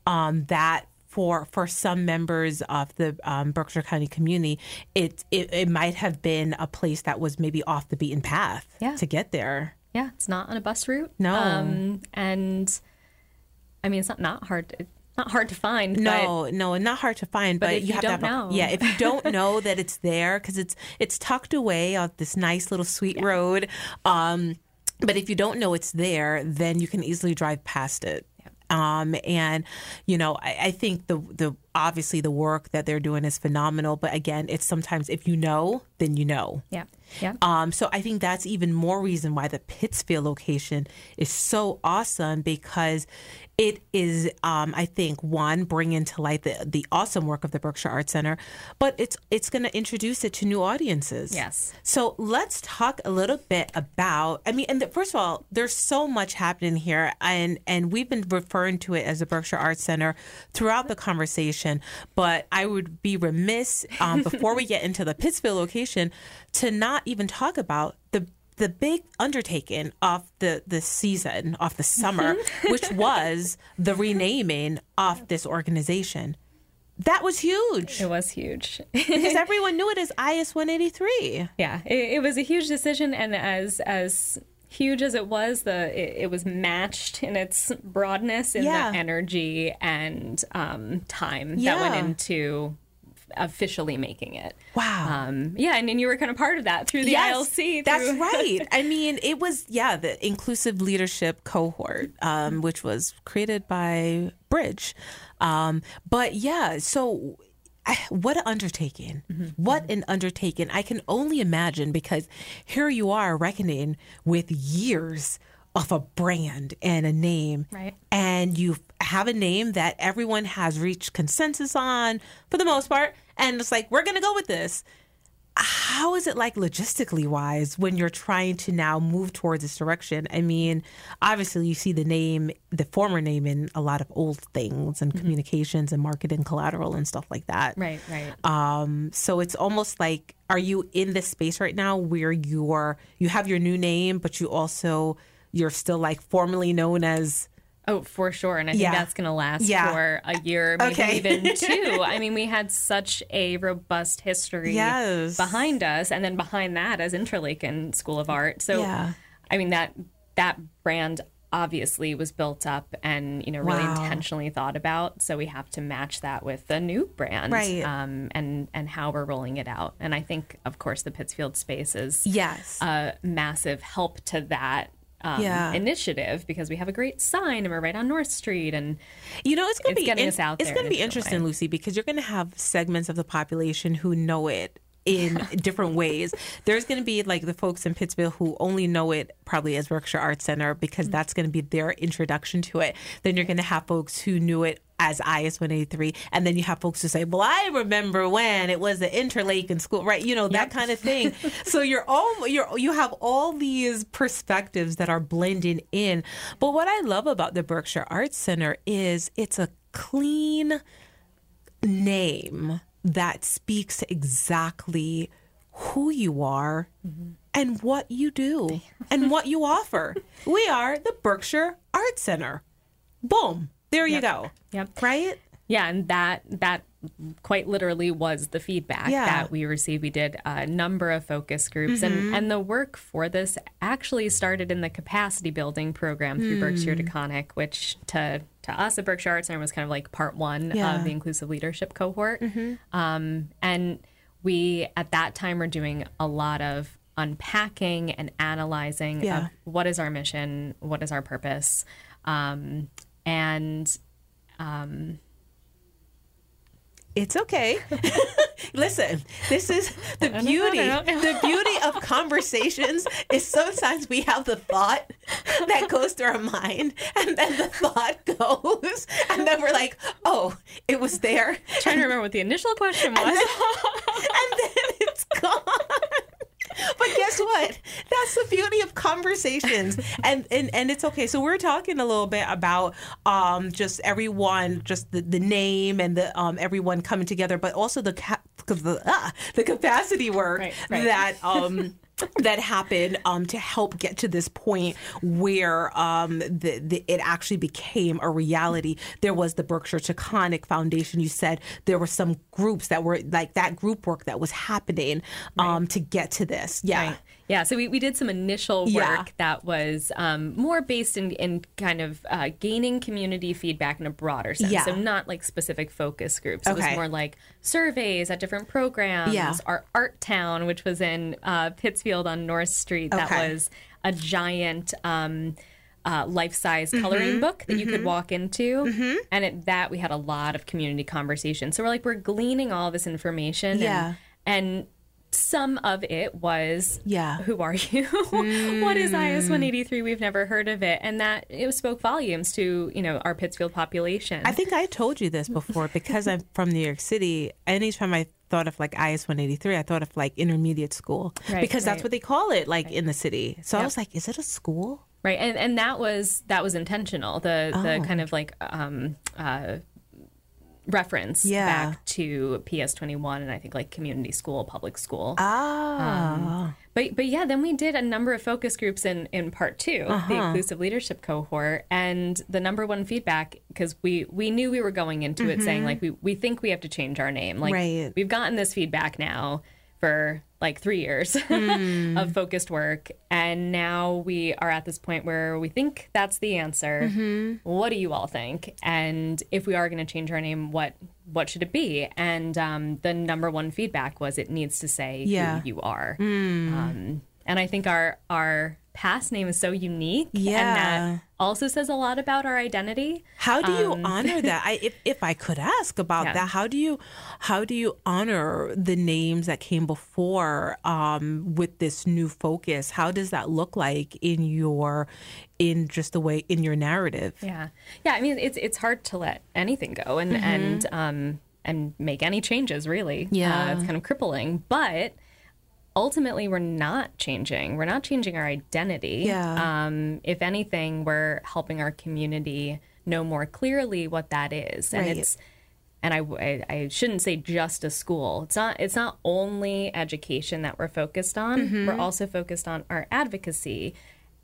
um, that for for some members of the um, Berkshire County community, it, it it might have been a place that was maybe off the beaten path yeah. to get there. Yeah, it's not on a bus route. No. Um, and, I mean, it's not, not hard to, not hard to find. No, but, no, not hard to find. But, but if you, you have don't to have a, know. Yeah, if you don't know that it's there, because it's, it's tucked away on this nice little sweet yeah. road. Um, but if you don't know it's there, then you can easily drive past it. Um, and, you know, I, I think the the obviously the work that they're doing is phenomenal. But again, it's sometimes if you know, then you know. Yeah. Yeah. Um, so I think that's even more reason why the Pittsfield location is so awesome, because it is, um, I think, one, bringing to light the, the awesome work of the Berkshire Arts Center, but it's it's going to introduce it to new audiences. Yes. So let's talk a little bit about, I mean, and the, first of all, there's so much happening here, and, and we've been referring to it as the Berkshire Arts Center throughout the conversation, but I would be remiss, um, before we get into the Pittsfield location, to not even talk about the the big undertaking of the, the season, of the summer, which was the renaming of this organization. That was huge. It was huge. Because everyone knew it as I S one eighty-three. Yeah, it, it was a huge decision, and as as huge as it was, the it, it was matched in its broadness in yeah. the energy and um, time yeah. that went into officially making it. Wow. Um, yeah, and, and you were kind of part of that through the yes, I L C. Through... That's right. I mean, it was, yeah, the Inclusive Leadership Cohort, um, mm-hmm. which was created by Bridge. Um, but yeah, so I, what an undertaking. Mm-hmm. What mm-hmm. an undertaking. I can only imagine, because here you are reckoning with years of a brand and a name. Right. And you have a name that everyone has reached consensus on for the most part. And it's like, we're going to go with this. How is it like logistically wise when you're trying to now move towards this direction? I mean, obviously you see the name, the former name in a lot of old things and mm-hmm. communications and marketing collateral and stuff like that. Right, right. Um, so it's almost like, are you in this space right now where you are, you have your new name, but you also... you're still like formally known as... Oh, for sure. And I think yeah. that's going to last yeah. for a year, maybe okay. even two. I mean, we had such a robust history yes. behind us. And then behind that as Interlaken School of Art. So, yeah. I mean, that that brand obviously was built up and, you know, really wow. intentionally thought about. So we have to match that with the new brand right. um, and, and how we're rolling it out. And I think, of course, the Pittsfield space is yes. a massive help to that. Um, yeah. initiative, because we have a great sign and we're right on North Street, and you know it's going to be getting in, us out it's there. It's going to be interesting, way. Lucy, because you're going to have segments of the population who know it in yeah. different ways. There's going to be like the folks in Pittsfield who only know it probably as Berkshire Arts Center, because mm-hmm. that's going to be their introduction to it. Then you're going to have folks who knew it as I S one eighty-three, and then you have folks who say, well, I remember when it was the Interlaken School, right? You know, that yep. kind of thing. So you're all, you're, you have all these perspectives that are blending in. But what I love about the Berkshire Arts Center is it's a clean name that speaks exactly who you are mm-hmm. and what you do and what you offer. We are the Berkshire Arts Center. Boom. There you yep. go. Yep. Right? Yeah, and that that quite literally was the feedback yeah. that we received. We did a number of focus groups, mm-hmm. and, and the work for this actually started in the capacity building program through mm. Berkshire Taconic, which to to us at Berkshire Arts Center was kind of like part one yeah. of the Inclusive Leadership Cohort. Mm-hmm. Um, and we, at that time, were doing a lot of unpacking and analyzing yeah. of what is our mission, what is our purpose, um And um, it's okay. Listen, this is the beauty. Know, the beauty of conversations is sometimes we have the thought that goes through our mind, and then the thought goes, and then we're like, oh, it was there. I'm trying and, to remember what the initial question was. And then, and then it's gone. But guess what? That's the beauty of conversations. And, and, and it's okay. So we're talking a little bit about um, just everyone, just the, the name and the um, everyone coming together, but also the ca- the, ah, the capacity work right, right. that... Um, that happened um, to help get to this point where um, the, the, it actually became a reality. There was the Berkshire Taconic Foundation. You said there were some groups that were like that group work that was happening um, right. to get to this. Yeah. Right. Yeah. So we, we did some initial work yeah. that was um, more based in, in kind of uh, gaining community feedback in a broader sense. Yeah. So not like specific focus groups. It okay. was more like surveys at different programs. Yeah. Our Art Town, which was in uh, Pittsfield on North Street, okay. that was a giant um, uh, life-size coloring mm-hmm. book that mm-hmm. you could walk into. Mm-hmm. And at that, we had a lot of community conversations. So we're like, we're gleaning all this information. Yeah. And, and some of it was, yeah. who are you? Mm. What is I S one eighty-three? We've never heard of it. And that it spoke volumes to, you know, our Pittsfield population. I think I told you this before, because I'm from New York City. Anytime I thought of like I S one eighty-three, I thought of like intermediate school, right, because right. that's what they call it like right. in the city. So yep. I was like, is it a school? Right. And and that was that was intentional. The oh. the kind of like um, uh, reference yeah. back to P S twenty-one and I think like community school, public school. Ah. Um, but but yeah, then we did a number of focus groups in, in part two, uh-huh. the Inclusive Leadership Cohort. And the number one feedback, because we, we knew we were going into mm-hmm. it saying like, we, we think we have to change our name. Like right. we've gotten this feedback now for like three years mm. of focused work. And now we are at this point where we think that's the answer. Mm-hmm. What do you all think? And if we are going to change our name, what what should it be? And um, the number one feedback was it needs to say yeah. who you are. Mm. Um, and I think our our past name is so unique. Yeah. And that also says a lot about our identity. How do you um, honor that? I, if, if I could ask about yeah. that, how do you how do you honor the names that came before um, with this new focus? How does that look like in your in just the way in your narrative? Yeah. Yeah. I mean, it's it's hard to let anything go and mm-hmm. and um, and make any changes, really. Yeah. Uh, it's kind of crippling. But ultimately, we're not changing. We're not changing our identity. Yeah. Um, if anything, we're helping our community know more clearly what that is. And right. it's, and I, I, I shouldn't say just a school. It's not. It's not only education that we're focused on. Mm-hmm. We're also focused on our advocacy.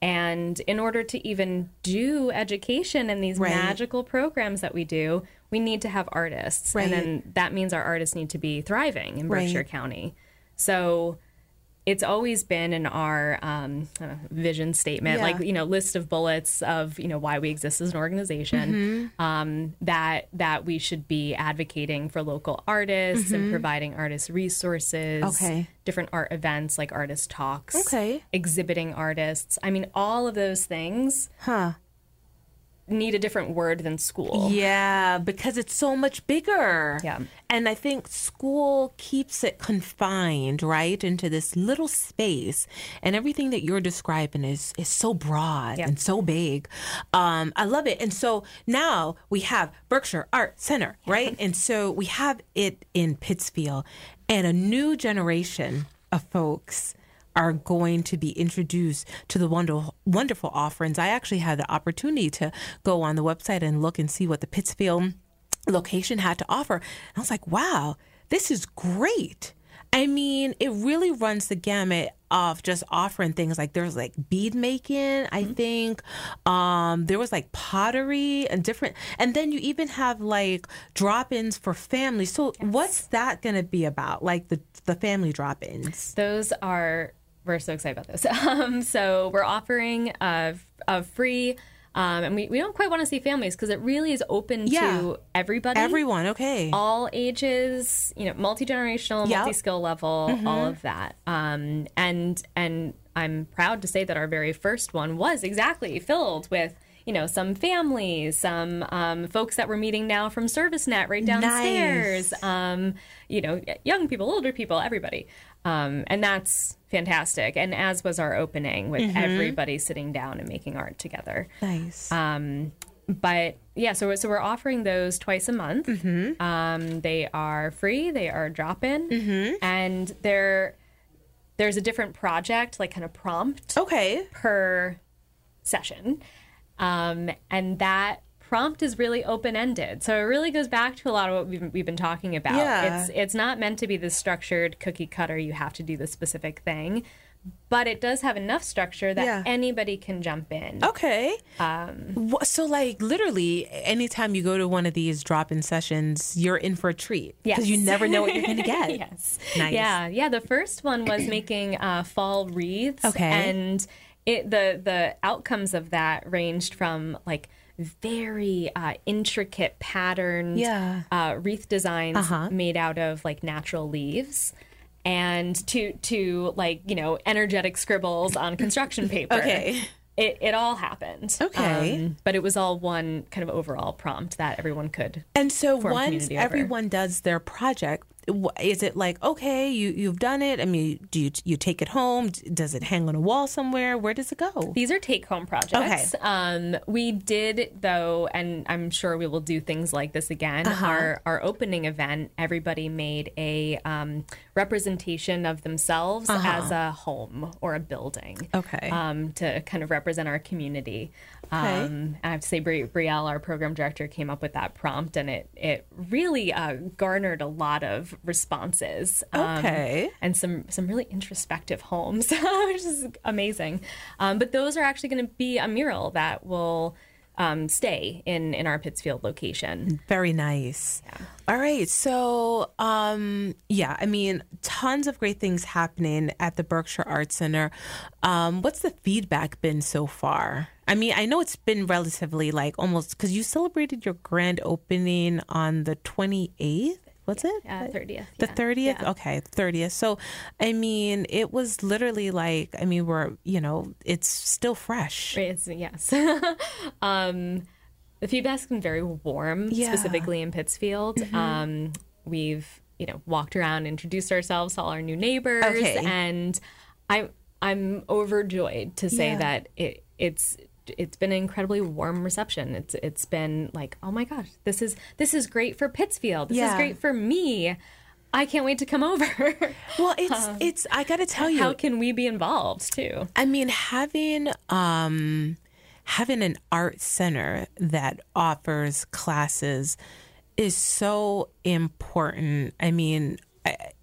And in order to even do education and these right. magical programs that we do, we need to have artists. Right. And then that means our artists need to be thriving in Berkshire right. County. So it's always been in our um, uh, vision statement, yeah. like, you know, list of bullets of, you know, why we exist as an organization, mm-hmm. um, that that we should be advocating for local artists mm-hmm. and providing artist resources, okay. different art events like artist talks, okay. exhibiting artists. I mean, all of those things. Huh. Need a different word than school. Yeah, because it's so much bigger. Yeah. And I think school keeps it confined, right, into this little space. And everything that you're describing is is so broad yeah. and so big. Um, I love it. And so now we have Berkshire Arts Center, right? Yeah. And so we have it in Pittsfield. And a new generation of folks are going to be introduced to the wonderful, wonderful offerings. I actually had the opportunity to go on the website and look and see what the Pittsfield location had to offer. And I was like, wow, this is great. I mean, it really runs the gamut of just offering things like there's like bead making, I mm-hmm. think. Um, there was like pottery and different. And then you even have like drop-ins for families. So yes. what's that going to be about? Like the, the family drop-ins? Those are... We're so excited about this. Um, so we're offering a, a free, um, and we, we don't quite want to say families because it really is open yeah. to everybody. Everyone, okay. All ages, you know, multi-generational, yep. multi-skill level, mm-hmm. all of that. Um, and and I'm proud to say that our very first one was exactly filled with, you know, some families, some um, folks that we're meeting now from ServiceNet right downstairs. Nice. Um, you know, young people, older people, everybody. Um, and that's fantastic. And as was our opening with mm-hmm. everybody sitting down and making art together. Nice. Um, but yeah, so, so we're offering those twice a month. Mm-hmm. Um, they are free. They are drop-in. Mm-hmm. And they're, there's a different project, like kind of prompt okay. per session. Um, and that prompt is really open-ended, so it really goes back to a lot of what we've, we've been talking about. Yeah. It's it's not meant to be this structured cookie cutter. You have to do this specific thing, but it does have enough structure that yeah. anybody can jump in. Okay. Um, so like literally, anytime you go to one of these drop-in sessions, you're in for a treat because yes. you never know what you're going to get. yes. Nice. Yeah. Yeah. The first one was making uh, fall wreaths. Okay. And it, the the outcomes of that ranged from like very uh, intricate patterned yeah. uh, wreath designs uh-huh. made out of like natural leaves, and to to like you know energetic scribbles on construction paper. Okay, it it all happened. Okay, um, but it was all one kind of overall prompt that everyone could. And so once everyone over. does their project, is it like okay, you you've done it? I mean, do you you take it home? Does it hang on a wall somewhere? Where does it go? These are take home projects. Okay. Um, we did though, and I'm sure we will do things like this again. Uh-huh. Our our opening event, everybody made a um, representation of themselves uh-huh. as a home or a building. Okay. Um, to kind of represent our community. Okay. Um, I have to say, Bri Brielle, our program director, came up with that prompt, and it it really uh, garnered a lot of responses. Um, okay. And some some really introspective homes, which is amazing. Um, but those are actually going to be a mural that will um, stay in in our Pittsfield location. Very nice. Yeah. All right. So, um, yeah, I mean, tons of great things happening at the Berkshire Arts Center. Um, what's the feedback been so far? I mean, I know it's been relatively like almost because you celebrated your grand opening on the twenty-eighth. What's it? Uh, thirtieth. The yeah. thirtieth? Yeah. Okay, thirtieth. So, I mean, it was literally like, I mean, we're, you know, it's still fresh. It's, yes. um, the feedback's been very warm, yeah. specifically in Pittsfield. Mm-hmm. Um, we've, you know, walked around, introduced ourselves, saw our new neighbors. Okay. And I, I'm overjoyed to say yeah. that it, it's... it's been an incredibly warm reception. It's it's been like, oh my gosh, this is this is great for Pittsfield. This yeah. is great for me. I can't wait to come over. Well, it's um, it's I got to tell you, how can we be involved too? I mean, having um having an art center that offers classes is so important. I mean,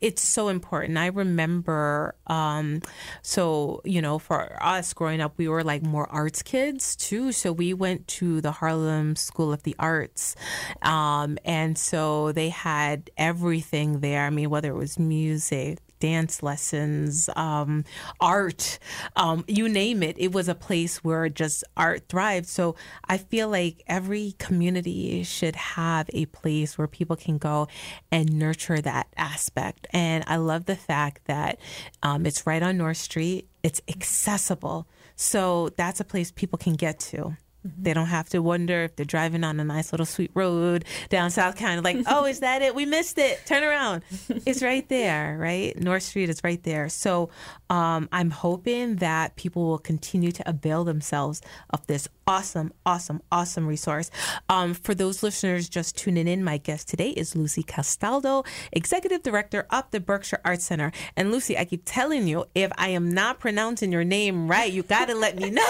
it's so important. I remember, um, so, you know, for us growing up, we were like more arts kids too. So we went to the Harlem School of the Arts. Um, and so they had everything there. I mean, whether it was music, dance lessons, um, art, um, you name it. It was a place where just art thrived. So I feel like every community should have a place where people can go and nurture that aspect. And I love the fact that um, it's right on North Street. It's accessible. So that's a place people can get to. They don't have to wonder if they're driving on a nice little sweet road down South Carolina, like, oh, is that it? We missed it. Turn around. It's right there, right? North Street is right there. So um, I'm hoping that people will continue to avail themselves of this awesome, awesome, awesome resource. Um, for those listeners just tuning in, my guest today is Lucy Castaldo, Executive Director of the Berkshire Arts Center. And Lucy, I keep telling you, if I am not pronouncing your name right, you got to let me know.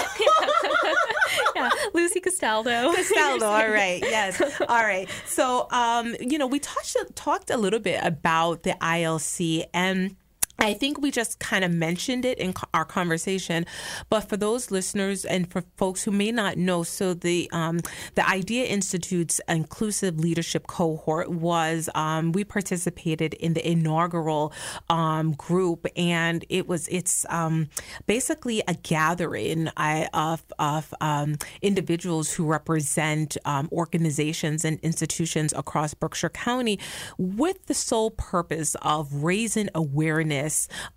Yeah, Lucy Castaldo. Castaldo, all right, yes, all right. So, um, you know, we touched, talked a little bit about the I L C, and I think we just kind of mentioned it in our conversation. But for those listeners and for folks who may not know, so the um, the IDEA Institute's Inclusive Leadership Cohort was, um, we participated in the inaugural um, group, and it was it's um, basically a gathering of, of um, individuals who represent um, organizations and institutions across Berkshire County with the sole purpose of raising awareness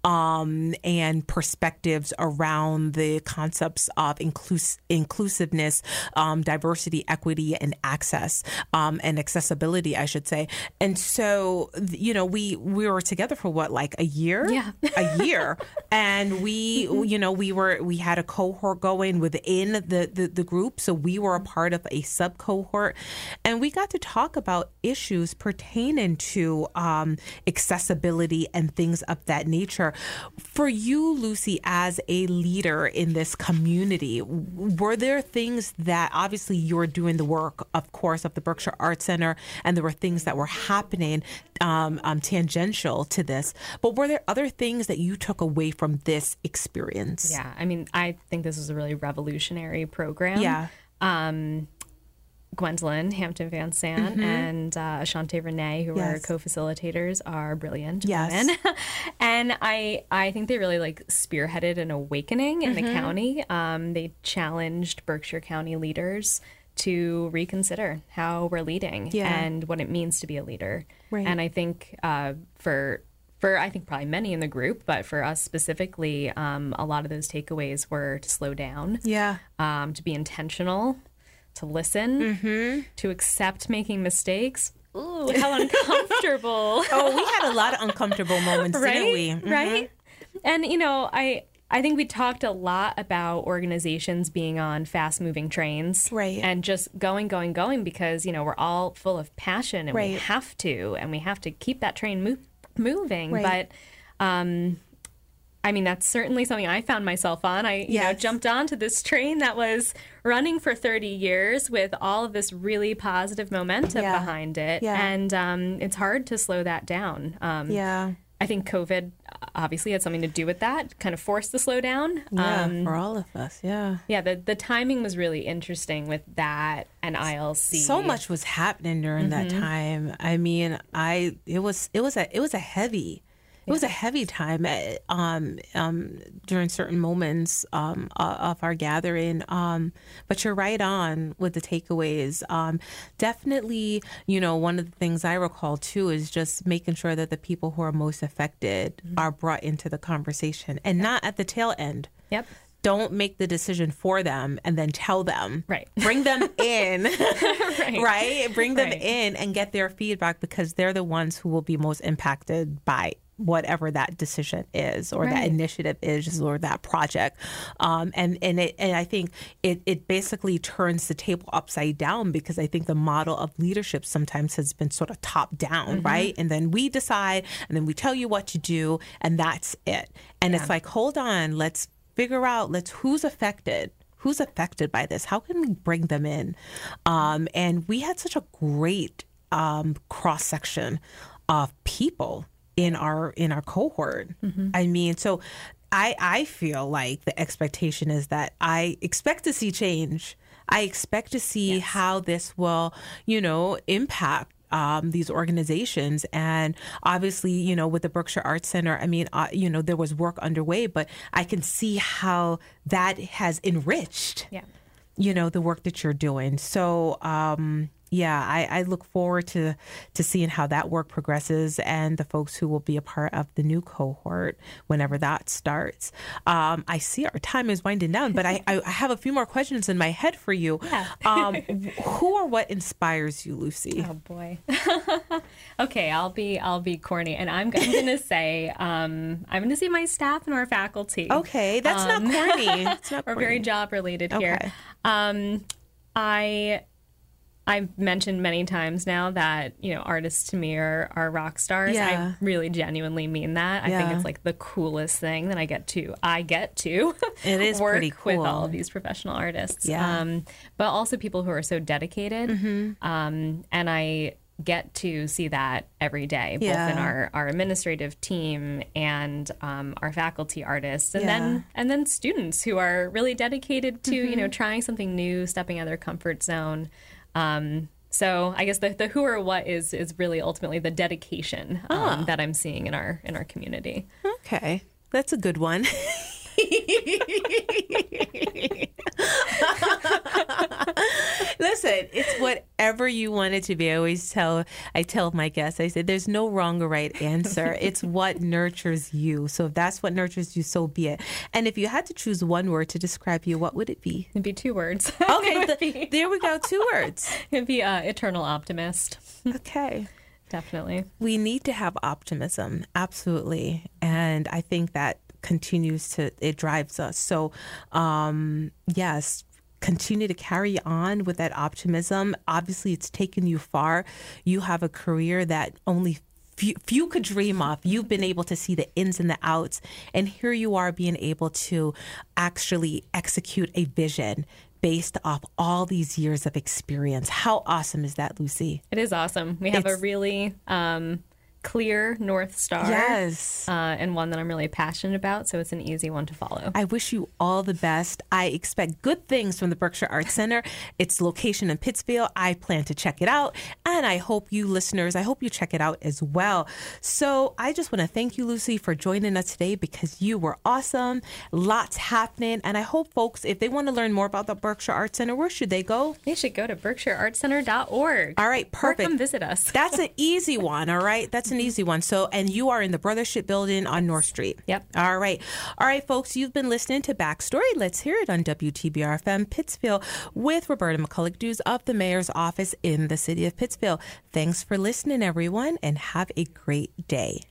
Um, and perspectives around the concepts of inclus inclusiveness, um, diversity, equity, and access, um, and accessibility, I should say. And so, you know, we we were together for what, like a year? Yeah. A year. And we, you know, we were we had a cohort going within the, the, the group. So we were a part of a sub cohort. And we got to talk about issues pertaining to um, accessibility and things of that nature. For you, Lucy, as a leader in this community, were there things that, obviously you're doing the work, of course, of the Berkshire Arts Center, and there were things that were happening um, um, tangential to this, but were there other things that you took away from this experience? Yeah, I mean, I think this was a really revolutionary program. Yeah. Um, Gwendolyn Hampton Van Sant mm-hmm. and uh, Ashante Renee, who yes. were co-facilitators, are brilliant women. Yes. And I, I think they really like spearheaded an awakening in mm-hmm. the county. Um, they challenged Berkshire County leaders to reconsider how we're leading yeah. and what it means to be a leader. Right. And I think uh, for for I think probably many in the group, but for us specifically, um, a lot of those takeaways were to slow down, yeah, um, to be intentional. To listen, mm-hmm. to accept making mistakes. Ooh, how uncomfortable. Oh, we had a lot of uncomfortable moments, right? Didn't we? Mm-hmm. Right? And, you know, I I think we talked a lot about organizations being on fast-moving trains. Right. And just going, going, going because, you know, we're all full of passion and right. we have to. And we have to keep that train mo moving. Right. But um, I mean, that's certainly something I found myself on. I you yes. know, jumped onto this train that was running for thirty years with all of this really positive momentum yeah. behind it. Yeah. And um, it's hard to slow that down. Um, yeah. I think COVID obviously had something to do with that, kind of forced the slowdown. Yeah, um, for all of us, yeah. Yeah, the, the timing was really interesting with that and I L C. So much was happening during mm-hmm. that time. I mean, I it was it was a it was a heavy It was a heavy time at, um, um, during certain moments um, of our gathering, um, but you're right on with the takeaways. Um, definitely, you know, one of the things I recall, too, is just making sure that the people who are most affected mm-hmm. are brought into the conversation and yep. not at the tail end. Yep. Don't make the decision for them and then tell them. Right. Bring them in. right. right. Bring them right. in and get their feedback, because they're the ones who will be most impacted by whatever that decision is, or right. that initiative is, or that project. Um, and and, it, and I think it, it basically turns the table upside down, because I think the model of leadership sometimes has been sort of top down, mm-hmm. right? And then we decide, and then we tell you what to do, and that's it. And yeah. it's like, hold on, let's figure out let's who's affected. Who's affected by this? How can we bring them in? Um, and we had such a great um, cross-section of people in our in our cohort. Mm-hmm. I mean, so I I feel like the expectation is that I expect to see change. I expect to see yes. how this will, you know, impact um, these organizations. And obviously, you know, with the Berkshire Arts Center, I mean, uh, you know, there was work underway, but I can see how that has enriched, yeah. you know, the work that you're doing. So, um yeah, I, I look forward to, to seeing how that work progresses and the folks who will be a part of the new cohort whenever that starts. Um, I see our time is winding down, but I, I have a few more questions in my head for you. Yeah. um, who or what inspires you, Lucy? Oh, boy. Okay, I'll be I'll be corny. And I'm, I'm going to say um, I'm going to say my staff and our faculty. Okay, that's um, not corny. It's not corny. We're very job related okay. here. Um, I... I've mentioned many times now that, you know, artists to me are, are rock stars. Yeah. I really genuinely mean that. I yeah. think it's like the coolest thing that I get to. I get to it is work pretty cool. with all of these professional artists. Yeah. Um, but also people who are so dedicated. Mm-hmm. Um, and I get to see that every day, both yeah. in our, our administrative team and um, our faculty artists, and yeah. then and then students who are really dedicated to, mm-hmm. you know, trying something new, stepping out of their comfort zone. Um, so I guess the, the who or what is, is really ultimately the dedication um, oh. that I'm seeing in our in our community. Okay, that's a good one. Listen, it's whatever you want it to be. I always tell I tell my guests, I say there's no wrong or right answer. It's what nurtures you. So if that's what nurtures you, so be it. And if you had to choose one word to describe you, what would it be? It'd be two words. Okay, the, be... there we go. Two words. It'd be uh, eternal optimist. Okay. Definitely. We need to have optimism. Absolutely. And I think that continues to, it drives us. So, um, yes, continue to carry on with that optimism. Obviously, it's taken you far. You have a career that only few, few could dream of. You've been able to see the ins and the outs. And here you are being able to actually execute a vision based off all these years of experience. How awesome is that, Lucy? It is awesome. We have it's, a really... Um, clear North Star. Yes. Uh, and one that I'm really passionate about. So it's an easy one to follow. I wish you all the best. I expect good things from the Berkshire Arts Center. Its location in Pittsfield. I plan to check it out. And I hope you listeners, I hope you check it out as well. So I just want to thank you, Lucy, for joining us today, because you were awesome. Lots happening. And I hope folks, if they want to learn more about the Berkshire Arts Center, where should they go? They should go to berkshire arts center dot org. All right. Perfect. Or come visit us. That's an easy one. All right. That's an easy one. So, and you are in the Brothership building on North Street. Yep. All right. All right, folks, you've been listening to Backstory. Let's hear it on W T B R F M Pittsfield with Roberta McCulloch-Dews of the Mayor's Office in the City of Pittsfield. Thanks for listening, everyone, and have a great day.